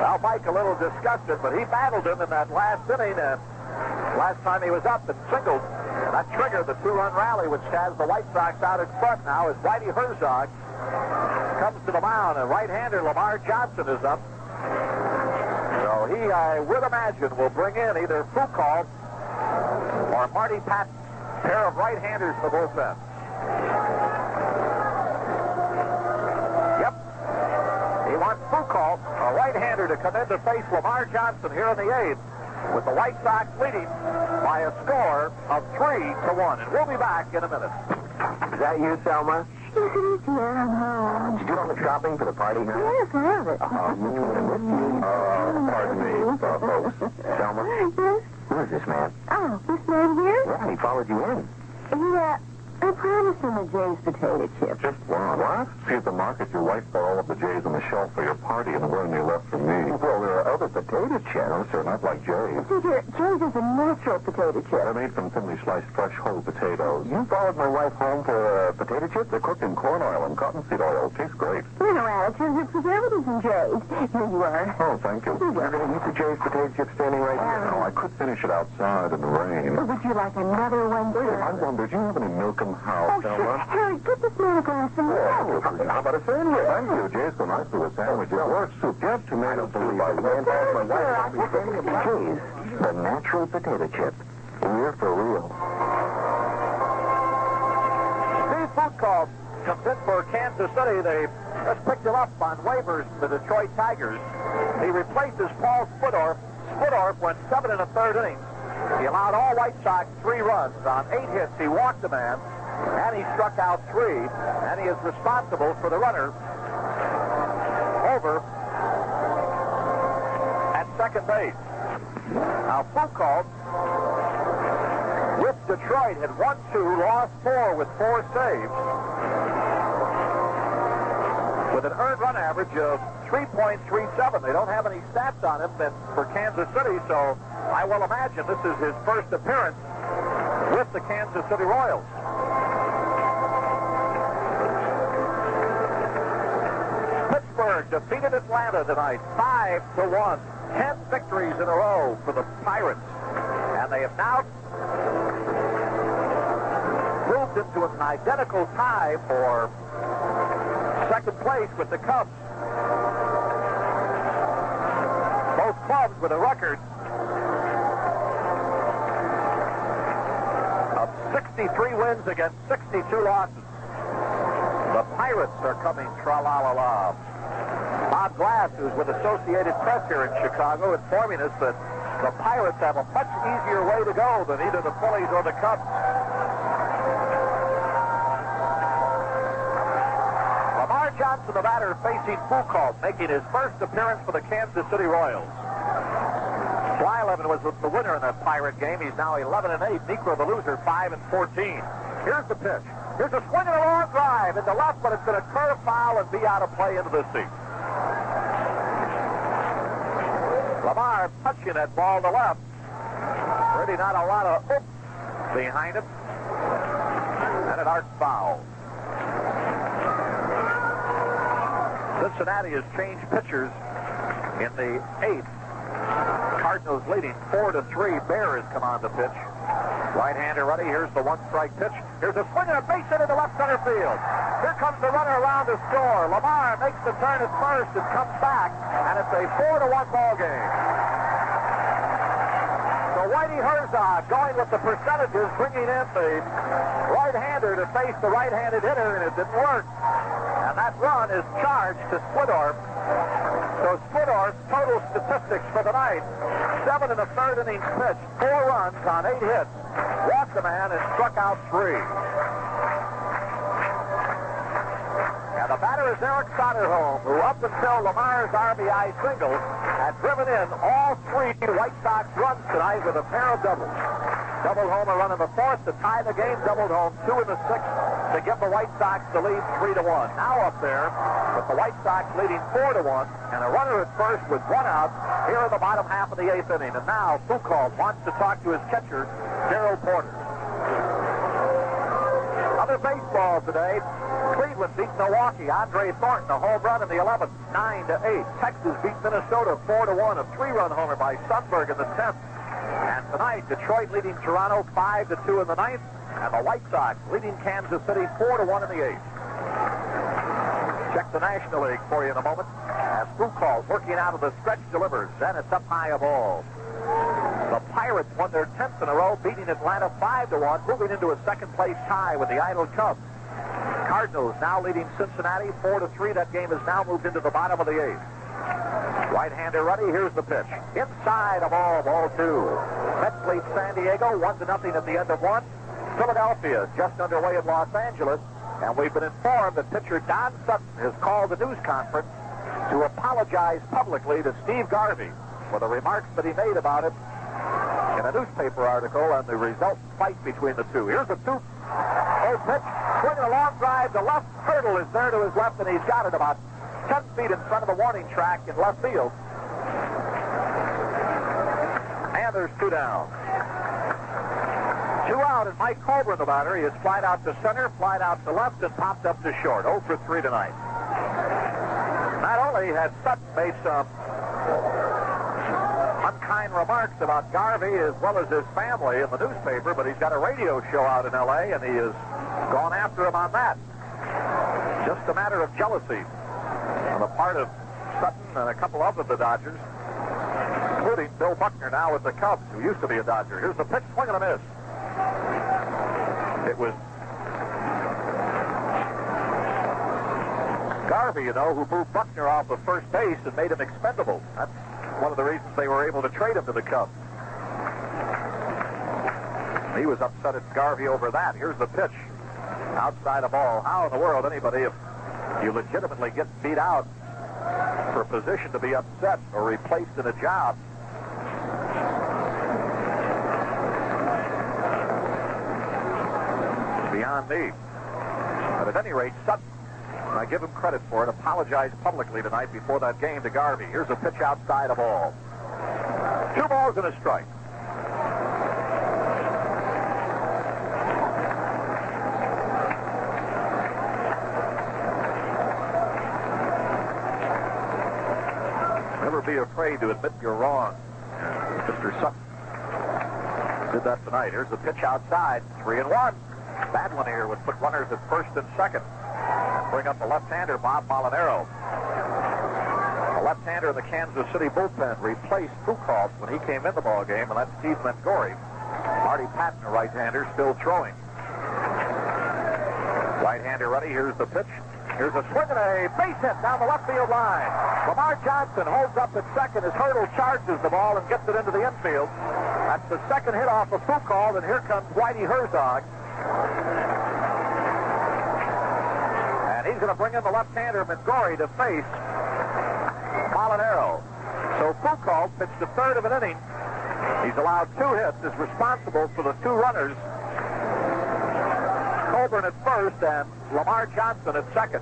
Now Mike a little disgusted, but he battled him in that last inning. And last time he was up and singled. And that triggered the two-run rally, which has the White Sox out in front now as Whitey Herzog comes to the mound, and right-hander Lamar Johnson is up. So he, I would imagine, will bring in either Foucault or Marty Patton, a pair of right-handers for both ends. Yep. He wants Foucault, a right-hander, to come in to face Lamar Johnson here in the eighth, with the White Sox leading by a score of three to one. And we'll be back in a minute. Is that you, Selma? Did you do all the shopping for the party now? Yes, I have it. Uh, uh, pardon me, uh, folks. Selma? Yes? Who is this man? Oh, this man here? Yeah, he followed you in. He, uh, I promised him a Jay's potato chip. Just one. What? See, at the market, your wife bought all of the Jay's on the shelf for your party and the one you left for me. Well, there are other potato chips. They're not like Jay's. Peter, Jay's is a natural potato chip. They're made from thinly sliced fresh whole potatoes. You followed my wife home for a potato chip? They're cooked in corn oil and cottonseed oil. Tastes great. You know, Alex, there's preservatives in Jay's. Here you are. Oh, thank you. You're going to eat the Jay's potato chip standing right here. No, I could finish it outside in the rain. Well, would you like another one? Wait, I wonder, do you have any Milcom House, Selma? Oh, sure. Harry, get this man a glass of milk. How about a sandwich? Thank you. Jay's go nicely with sandwiches. Or soup. You have tomatoes to leave. Jay's, the natural potato chip. We're for real. Steve Foucault comes in for Kansas City. They just picked him up on waivers for the Detroit Tigers. He replaces Paul Splittorff. Splittorff went seven and a third innings. He allowed all White Sox three runs on eight hits. He walked a man, and he struck out three, and he is responsible for the runner over at second base. Now, Foucault with Detroit had won two, lost four with four saves, with an earned run average of three point three seven. They don't have any stats on him for Kansas City, so I will imagine this is his first appearance with the Kansas City Royals. Pittsburgh defeated Atlanta tonight, five to one. Ten victories in a row for the Pirates, and they have now moved into an identical tie for second place with the Cubs. Both clubs with a record sixty-three wins against sixty-two losses. The Pirates are coming tra-la-la-la. Bob Glass, who's with Associated Press here in Chicago, informing us that the Pirates have a much easier way to go than either the Phillies or the Cubs. Lamar Johnson, the batter, facing Foucault, making his first appearance for the Kansas City Royals. Swyleven was the winner in that Pirate game. He's now eleven and eight. Negro, the loser, five and fourteen. Here's the pitch. Here's a swing and a long drive in the left, but it's going to curve foul and be out of play into the seat. Lamar touching that ball to left. Really not a lot of oops behind him. And an arc foul. Cincinnati has changed pitchers in the eighth. Cardinals leading four to three. Bear has come on the pitch. Right-hander ready. Here's the one-strike pitch. Here's a swing and a base hit into left center field. Here comes the runner around to score. Lamar makes the turn at first and comes back, and it's a four to one ball game. So Whitey Herzog going with the percentages, bringing in the right-hander to face the right-handed hitter, and it didn't work. And that run is charged to Splittorff. So Splittorff's total statistics for the night: seven and a third innings pitched, four runs on eight hits, walked a man and struck out three. And the batter is Eric Soderholm, who up until Lamar's R B I single had driven in all three White Sox runs tonight with a pair of doubles. Doubled home a run in the fourth to tie the game, doubled home two in the sixth to give the White Sox the lead three to one. Now up there with the White Sox leading four to one and a runner at first with one out here in the bottom half of the eighth inning. And now Foucault wants to talk to his catcher, Darrell Porter. Other baseball today. Cleveland beat Milwaukee. Andre Thornton, a home run in the eleventh, nine to eight. Texas beat Minnesota four to one, a three-run homer by Sundberg in the tenth. And tonight, Detroit leading Toronto five to two in the ninth, and the White Sox leading Kansas City four to one in the eighth. Check the National League for you in a moment. As Foucault working out of the stretch delivers, then it's up high a ball. The Pirates won their tenth in a row, beating Atlanta five to one, moving into a second-place tie with the idle Cubs. Cardinals now leading Cincinnati four to three. That game has now moved into the bottom of the eighth. Right-hander ready. Here's the pitch. Inside a ball, ball two. Mets lead San Diego one to nothing at the end of one. Philadelphia just underway in Los Angeles. And we've been informed that pitcher Don Sutton has called a news conference to apologize publicly to Steve Garvey for the remarks that he made about it in a newspaper article and the resultant fight between the two. Here's a two-oh pitch. Swing and a long drive. The left Hurdle is there to his left, and he's got it about ten feet in front of the warning track in left field. And there's two down. Two out, and Mike Colbern, the batter, he has flied out to center, flied out to left, and popped up to short. oh for three tonight. Not only had Sutton made some unkind remarks about Garvey as well as his family in the newspaper, but he's got a radio show out in L A, and he has gone after him on that. Just a matter of jealousy on the part of Sutton and a couple of the Dodgers, including Bill Buckner now with the Cubs, who used to be a Dodger. Here's the pitch, swing and a miss. It was Garvey, you know, who moved Buckner off of first base and made him expendable. That's one of the reasons they were able to trade him to the Cubs. He was upset at Garvey over that. Here's the pitch. Outside the ball. How in the world anybody, if you legitimately get beat out for a position, to be upset or replaced in a job? Beyond me. But at any rate, Sutton, and I give him credit for it, apologized publicly tonight before that game to Garvey. Here's a pitch outside of all. Two balls and a strike. Never be afraid to admit you're wrong. Mister Sutton did that tonight. Here's a pitch outside. Three and one. That one here would put runners at first and second. Bring up the left-hander, Bob Molinaro. The left-hander in the Kansas City bullpen replaced Foucault when he came in the ballgame, and that's Steve Mangori. Marty Patton, a right-hander, still throwing. Right-hander ready. Here's the pitch. Here's a swing and a base hit down the left field line. Lamar Johnson holds up at second as Hurdle charges the ball and gets it into the infield. That's the second hit off of Foucault, and here comes Whitey Herzog. And he's going to bring in the left-hander McGorry to face Molinaro. So Foucault pitched a third of an inning. He's allowed two hits, is responsible for the two runners. Colbern at first and Lamar Johnson at second.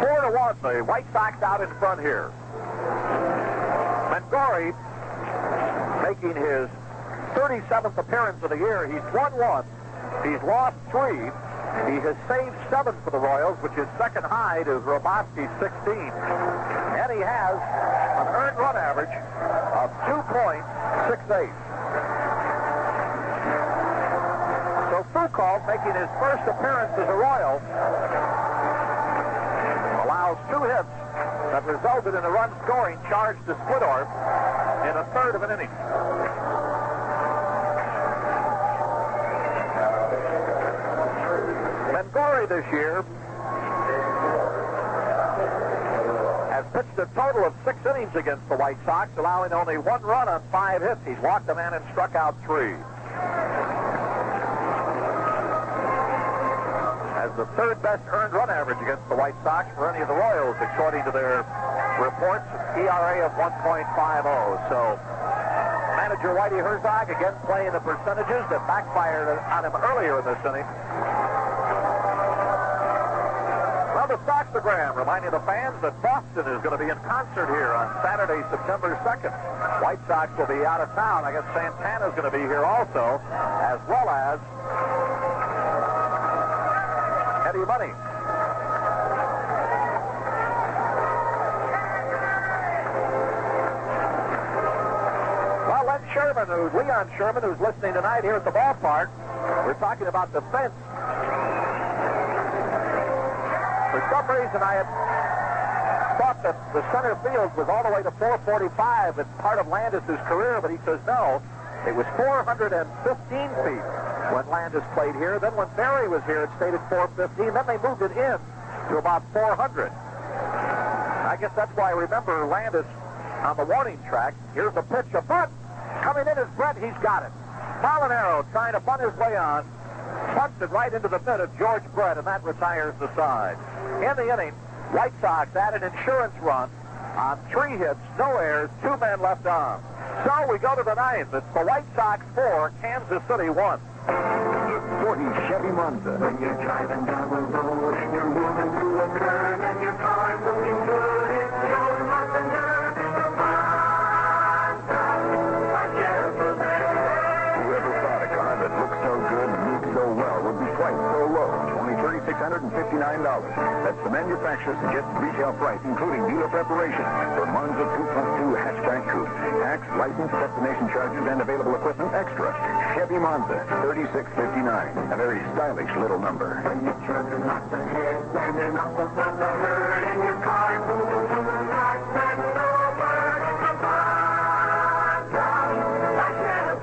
Four to one, the White Sox out in front here. Montgomery making his thirty-seventh appearance of the year. He's won one. He's lost three. He has saved seven for the Royals, which is second high to Roboski's sixteen. And he has an earned run average of two point six eight. Foucault, making his first appearance as a Royal, allows two hits that resulted in a run scoring charge to Splittorff in a third of an inning. Mangori this year has pitched a total of six innings against the White Sox, allowing only one run on five hits. He's walked a man and struck out three. The third best earned run average against the White Sox for any of the Royals, according to their reports, E R A of one point five oh. So manager Whitey Herzog again playing the percentages that backfired on him earlier in this inning. Well, the Soxogram reminding the fans that Boston is going to be in concert here on Saturday, September second. White Sox will be out of town. I guess Santana's going to be here also, as well as Eddie Money. Well, Len Sherman, who, Leon Sherman, who's listening tonight here at the ballpark, we're talking about the fence. For some reason, I had thought that the center field was all the way to four forty-five as part of Landis's career, but he says no. It was four hundred fifteen feet. When Landis played here, then when Barry was here, it stayed at four fifteen. Then they moved it in to about four hundred. I guess that's why I remember Landis on the warning track. Here's the pitch, a bunt. Coming in is Brett. He's got it. Molinaro trying to bunt his way on. Bunts it right into the mitt of George Brett, and that retires the side. In the inning, White Sox added an insurance run on three hits, no errors, two men left on. So we go to the ninth. It's the White Sox four, Kansas City one. forty Chevy Monza. When you're driving down the road, you're moving to a turn, and your car's looking good, it's your Monza. The Monza, I get it for that. Whoever thought a car that looks so good and moves so well would be priced so low, two thousand six hundred fifty-nine dollars. That's the manufacturer's suggested retail price, including dealer preparation, for Monza two plus two hatchback coupe. Tax, license, destination charges, and available equipment extra. Chevy Monza, thirty-six fifty-nine. A very stylish little number. When you're turning off the head, landing off the front of the herd, and your car moves to the right, that's over. The Monza, I can't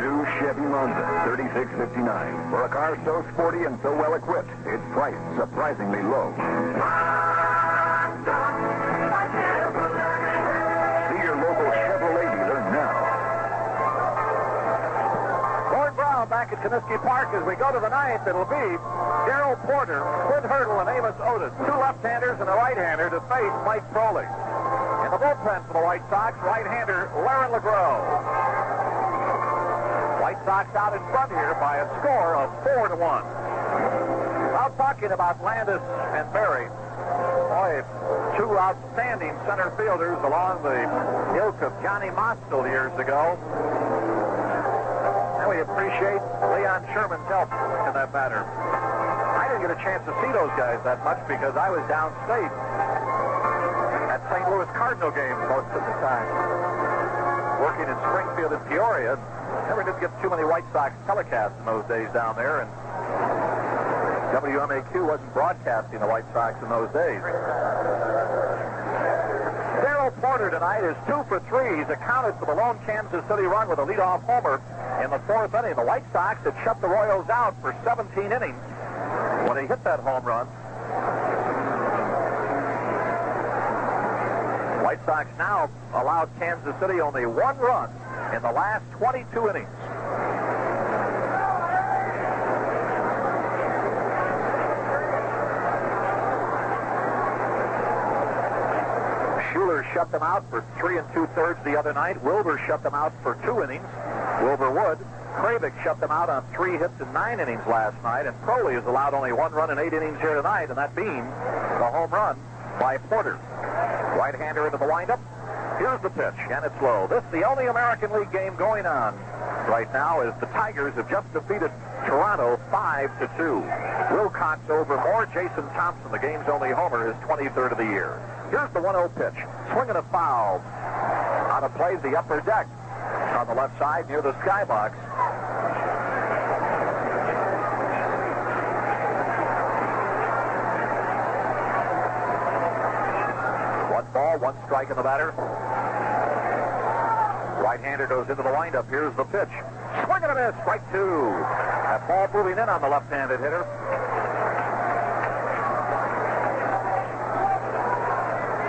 believe. The new Chevy Monza, thirty-six fifty-nine. For a car so sporty and so well equipped, it's priced surprisingly low. Monza, I can't believe. Back at Comiskey Park as we go to the ninth. It'll be Darrell Porter, Clint Hurdle, and Amos Otis. Two left-handers and a right-hander to face Mike Proly. In the bullpen for the White Sox, right-hander Laron Legros. White Sox out in front here by a score of four to one. While talking about Landis and Barry, boy, two outstanding center fielders along the ilk of Johnny Mostel years ago. We appreciate Leon Sherman's help in that matter. I didn't get a chance to see those guys that much because I was downstate at Saint Louis Cardinal games most of the time, working in Springfield and Peoria. Never did get too many White Sox telecasts in those days down there, and W M A Q wasn't broadcasting the White Sox in those days. Darrell Porter tonight is two for three. He's accounted for the lone Kansas City run with a leadoff homer in the fourth inning. The White Sox had shut the Royals out for seventeen innings when he hit that home run. White Sox now allowed Kansas City only one run in the last twenty-two innings. Schuler shut them out for three and two-thirds the other night. Wilbur shut them out for two innings. Wilbur Wood. Kravick shut them out on three hits in nine innings last night. And Proly has allowed only one run in eight innings here tonight, and that being the home run by Porter. Right-hander into the windup. Here's the pitch, and it's low. This, the only American League game going on right now, is the Tigers have just defeated Toronto five to two. Wilcox over Moore. Jason Thompson, the game's only homer, his twenty-third of the year. Here's the one oh pitch. Swinging a foul on a play to the upper deck on the left side near the skybox. Ball, one strike in the batter. Right-hander goes into the windup. Here's the pitch. Swing and a miss. Strike two. That ball moving in on the left-handed hitter.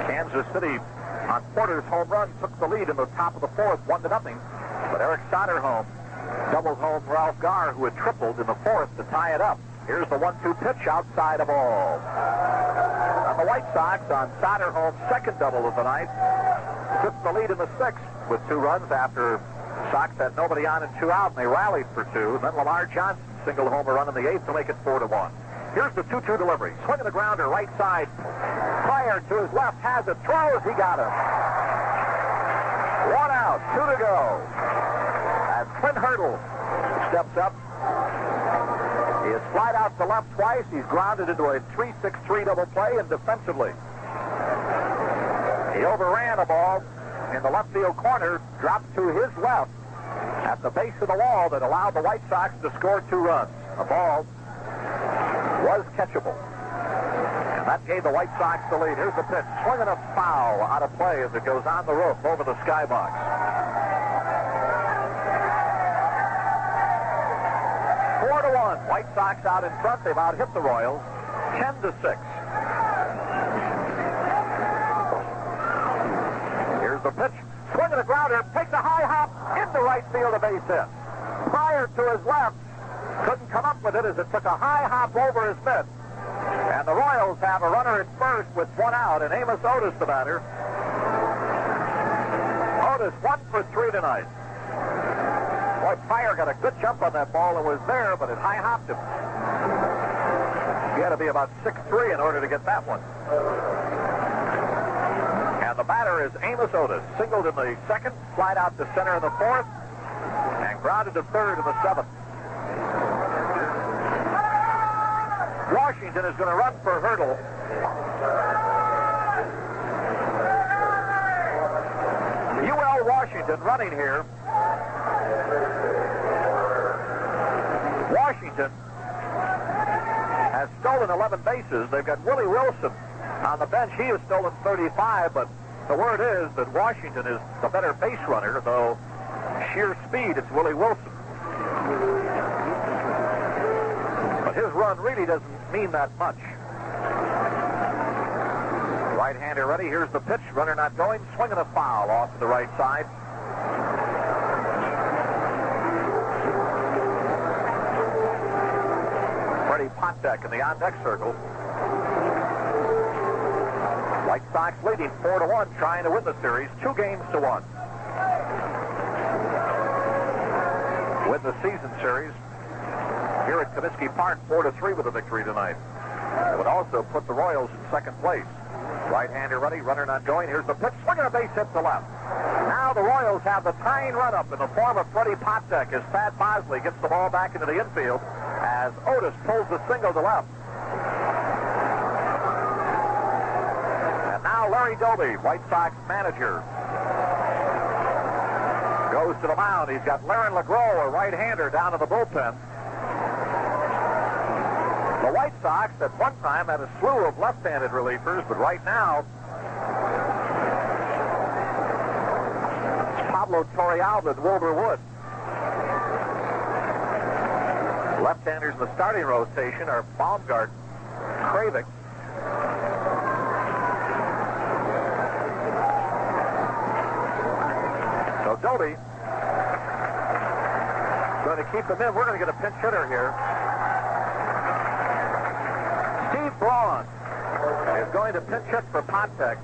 Kansas City on Porter's home run took the lead in the top of the fourth, one to nothing. But Eric Soderholm doubled home Ralph Garr, who had tripled in the fourth to tie it up. Here's the one two pitch outside of ball. The White Sox on Soderholm's second double of the night took the lead in the sixth with two runs after Sox had nobody on and two out, and they rallied for two. Then Lamar Johnson singled home a run in the eighth to make it four to one. Here's the two two delivery. Swing of the grounder, right side. Pryor to his left has it, throws, he got him. One out, two to go. And Clint Hurdle steps up. He has flied out to left twice. He's grounded into a three six three double play, and defensively, he overran a ball in the left field corner, dropped to his left at the base of the wall that allowed the White Sox to score two runs. The ball was catchable, and that gave the White Sox the lead. Here's the pitch. Swinging a foul out of play as it goes on the roof over the skybox. White Sox out in front. They've out hit the Royals ten to six. Here's the pitch. Swing of the grounder. Takes a high hop into right field, a base hit. Pryor to his left couldn't come up with it as it took a high hop over his mitt. And the Royals have a runner at first with one out, and Amos Otis the batter. Otis one for three tonight. Boy, Pryor got a good jump on that ball and was there, but it high-hopped him. He had to be about six three in order to get that one. And the batter is Amos Otis. Singled in the second, slide out to center in the fourth, and grounded to third in the seventh. Washington is going to run for Hurdle. U L Washington running here. Washington has stolen eleven bases. They've got Willie Wilson on the bench. He has stolen thirty-five, but the word is that Washington is the better base runner, though sheer speed, it's Willie Wilson. But his run really doesn't mean that much. Right-hander ready. Here's the pitch. Runner not going. Swinging a foul off to the right side. Patek in the on-deck circle. White Sox leading four to one, trying to win the series, two games to one. Win the season series here at Comiskey Park, four to three with a victory tonight. It would also put the Royals in second place. Right-hander ready, runner not going. Here's the pitch, swinging a base hit to left. Now the Royals have the tying run-up in the form of Freddie Patek as Thad Bosley gets the ball back into the infield as Otis pulls the single to left. And now Larry Doby, White Sox manager, goes to the mound. He's got Laron LeGros, a right-hander, down to the bullpen. The White Sox at one time had a slew of left-handed relievers, but right now Pablo Torrealba and Wilbur Wood. Left-handers in the starting rotation are Baumgarten, Kravick, so Doty going to keep them in. We're going to get a pinch hitter here. Steve Braun is going to pinch hit for Patek.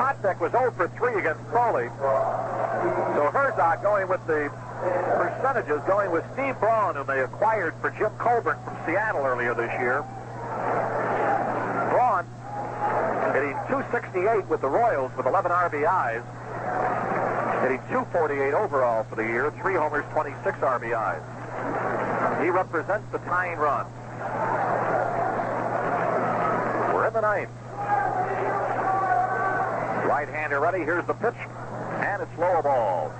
Patek was oh for three against Proly. So Herzog going with the percentages, going with Steve Braun, whom they acquired for Jim Colbern from Seattle earlier this year. Braun hitting two sixty-eight with the Royals with eleven R B Is, hitting two forty-eight overall for the year, three homers, twenty-six R B Is. He represents the tying run. We're in the ninth. Right-hander ready. Here's the pitch. And it's low ball.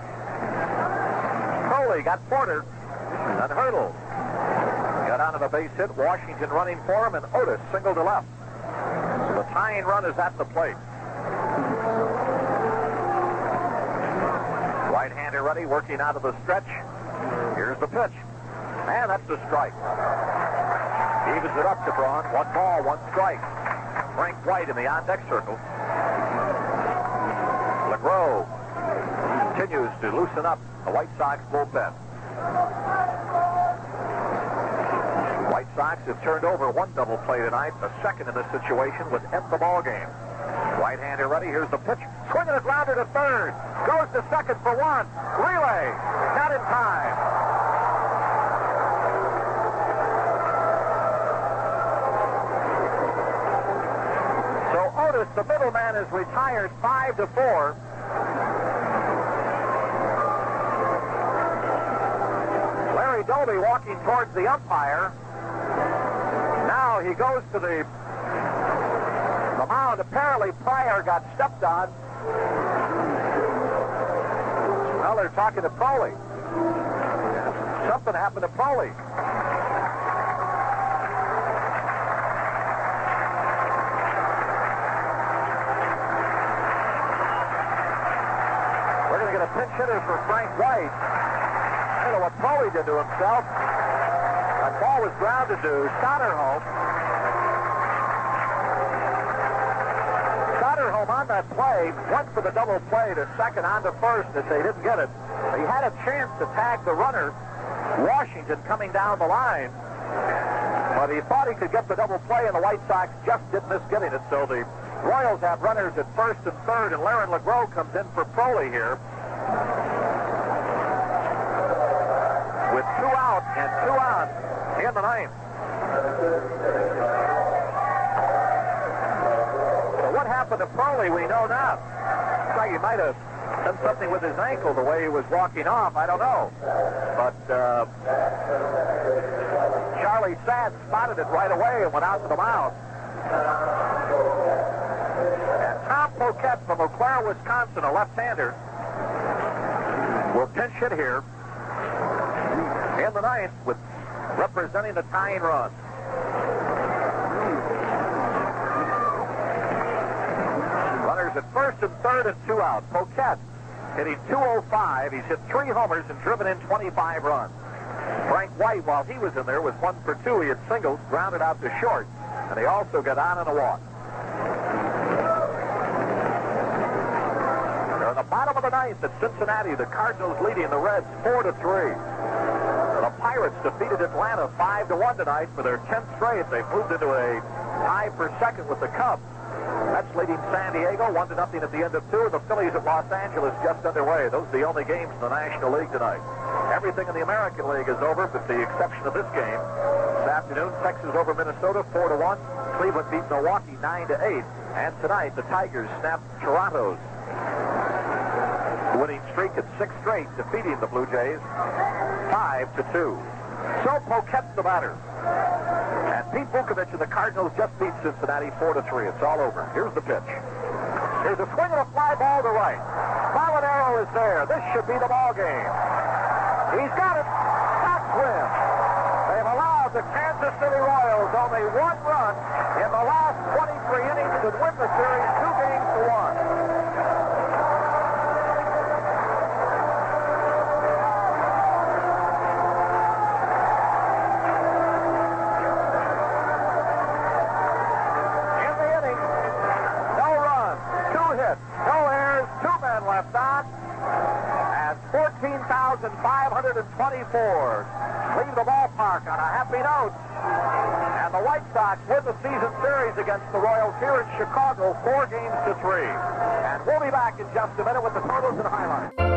Proly got Porter and Hurdle. Got out of a base hit. Washington running for him, and Otis single to left. So the tying run is at the plate. Right-hander ready, working out of the stretch. Here's the pitch. And that's a strike. Evens it up to Braun. One ball, one strike. Frank White in the on-deck circle. LeGros continues to loosen up the White Sox bullpen. White Sox have turned over one double play tonight. The second in this situation would end the ball game. Right-hander ready. Here's the pitch. Swinging it louder to third. Goes to second for one. Relay. Not in time. So Otis, the middleman, is retired five to four. Larry Doby walking towards the umpire. Now he goes to the, the mound. Apparently Pryor got stepped on. Well, they're talking to Proly. Something happened to Proly. We're going to get a pinch hitter for Frank White. I don't know what Proly did to himself. That ball was grounded to Soderholm. Soderholm on that play went for the double play to second, on to first, if they didn't get it. He had a chance to tag the runner, Washington, coming down the line. But he thought he could get the double play, and the White Sox just didn't miss getting it. So the Royals have runners at first and third, and Laron LeGros comes in for Proly here. With two out and two on in the ninth. So what happened to Proly, we know now. Looks like he might have done something with his ankle the way he was walking off. I don't know. But uh, Charlie Sadd spotted it right away and went out to the mound. And Tom Poquette from Eau Claire, Wisconsin, a left-hander, will pinch it here in the ninth, with representing the tying run. Runners at first and third and two out. Poquette hitting two oh five. He's hit three homers and driven in twenty-five runs. Frank White, while he was in there, was one for two. He had singles, grounded out to short, and he also got on and a walk. They're in the bottom of the ninth at Cincinnati. The Cardinals leading the Reds four to three. Pirates defeated Atlanta five to one tonight for their tenth straight. They've moved into a tie for second with the Cubs. That's leading San Diego one to nothing at the end of two. The Phillies at Los Angeles just underway. Those are the only games in the National League tonight. Everything in the American League is over with the exception of this game. This afternoon, Texas over Minnesota four to one. Cleveland beat Milwaukee nine to eight. And tonight, the Tigers snapped Toronto's winning streak at six straight, defeating the Blue Jays five to two. So Poquette's the batter, and Pete Vukovich and the Cardinals just beat Cincinnati four to three. It's all over. Here's the pitch. Here's a swing and a fly ball to right. Molinaro is there. This should be the ball game. He's got it. Backswing. They've allowed the Kansas City Royals only one run in the last twenty-three innings and win the series two games to one. five twenty-four leave the ballpark on a happy note. And the White Sox win the season series against the Royals here in Chicago, four games to three. And we'll be back in just a minute with the photos and highlights.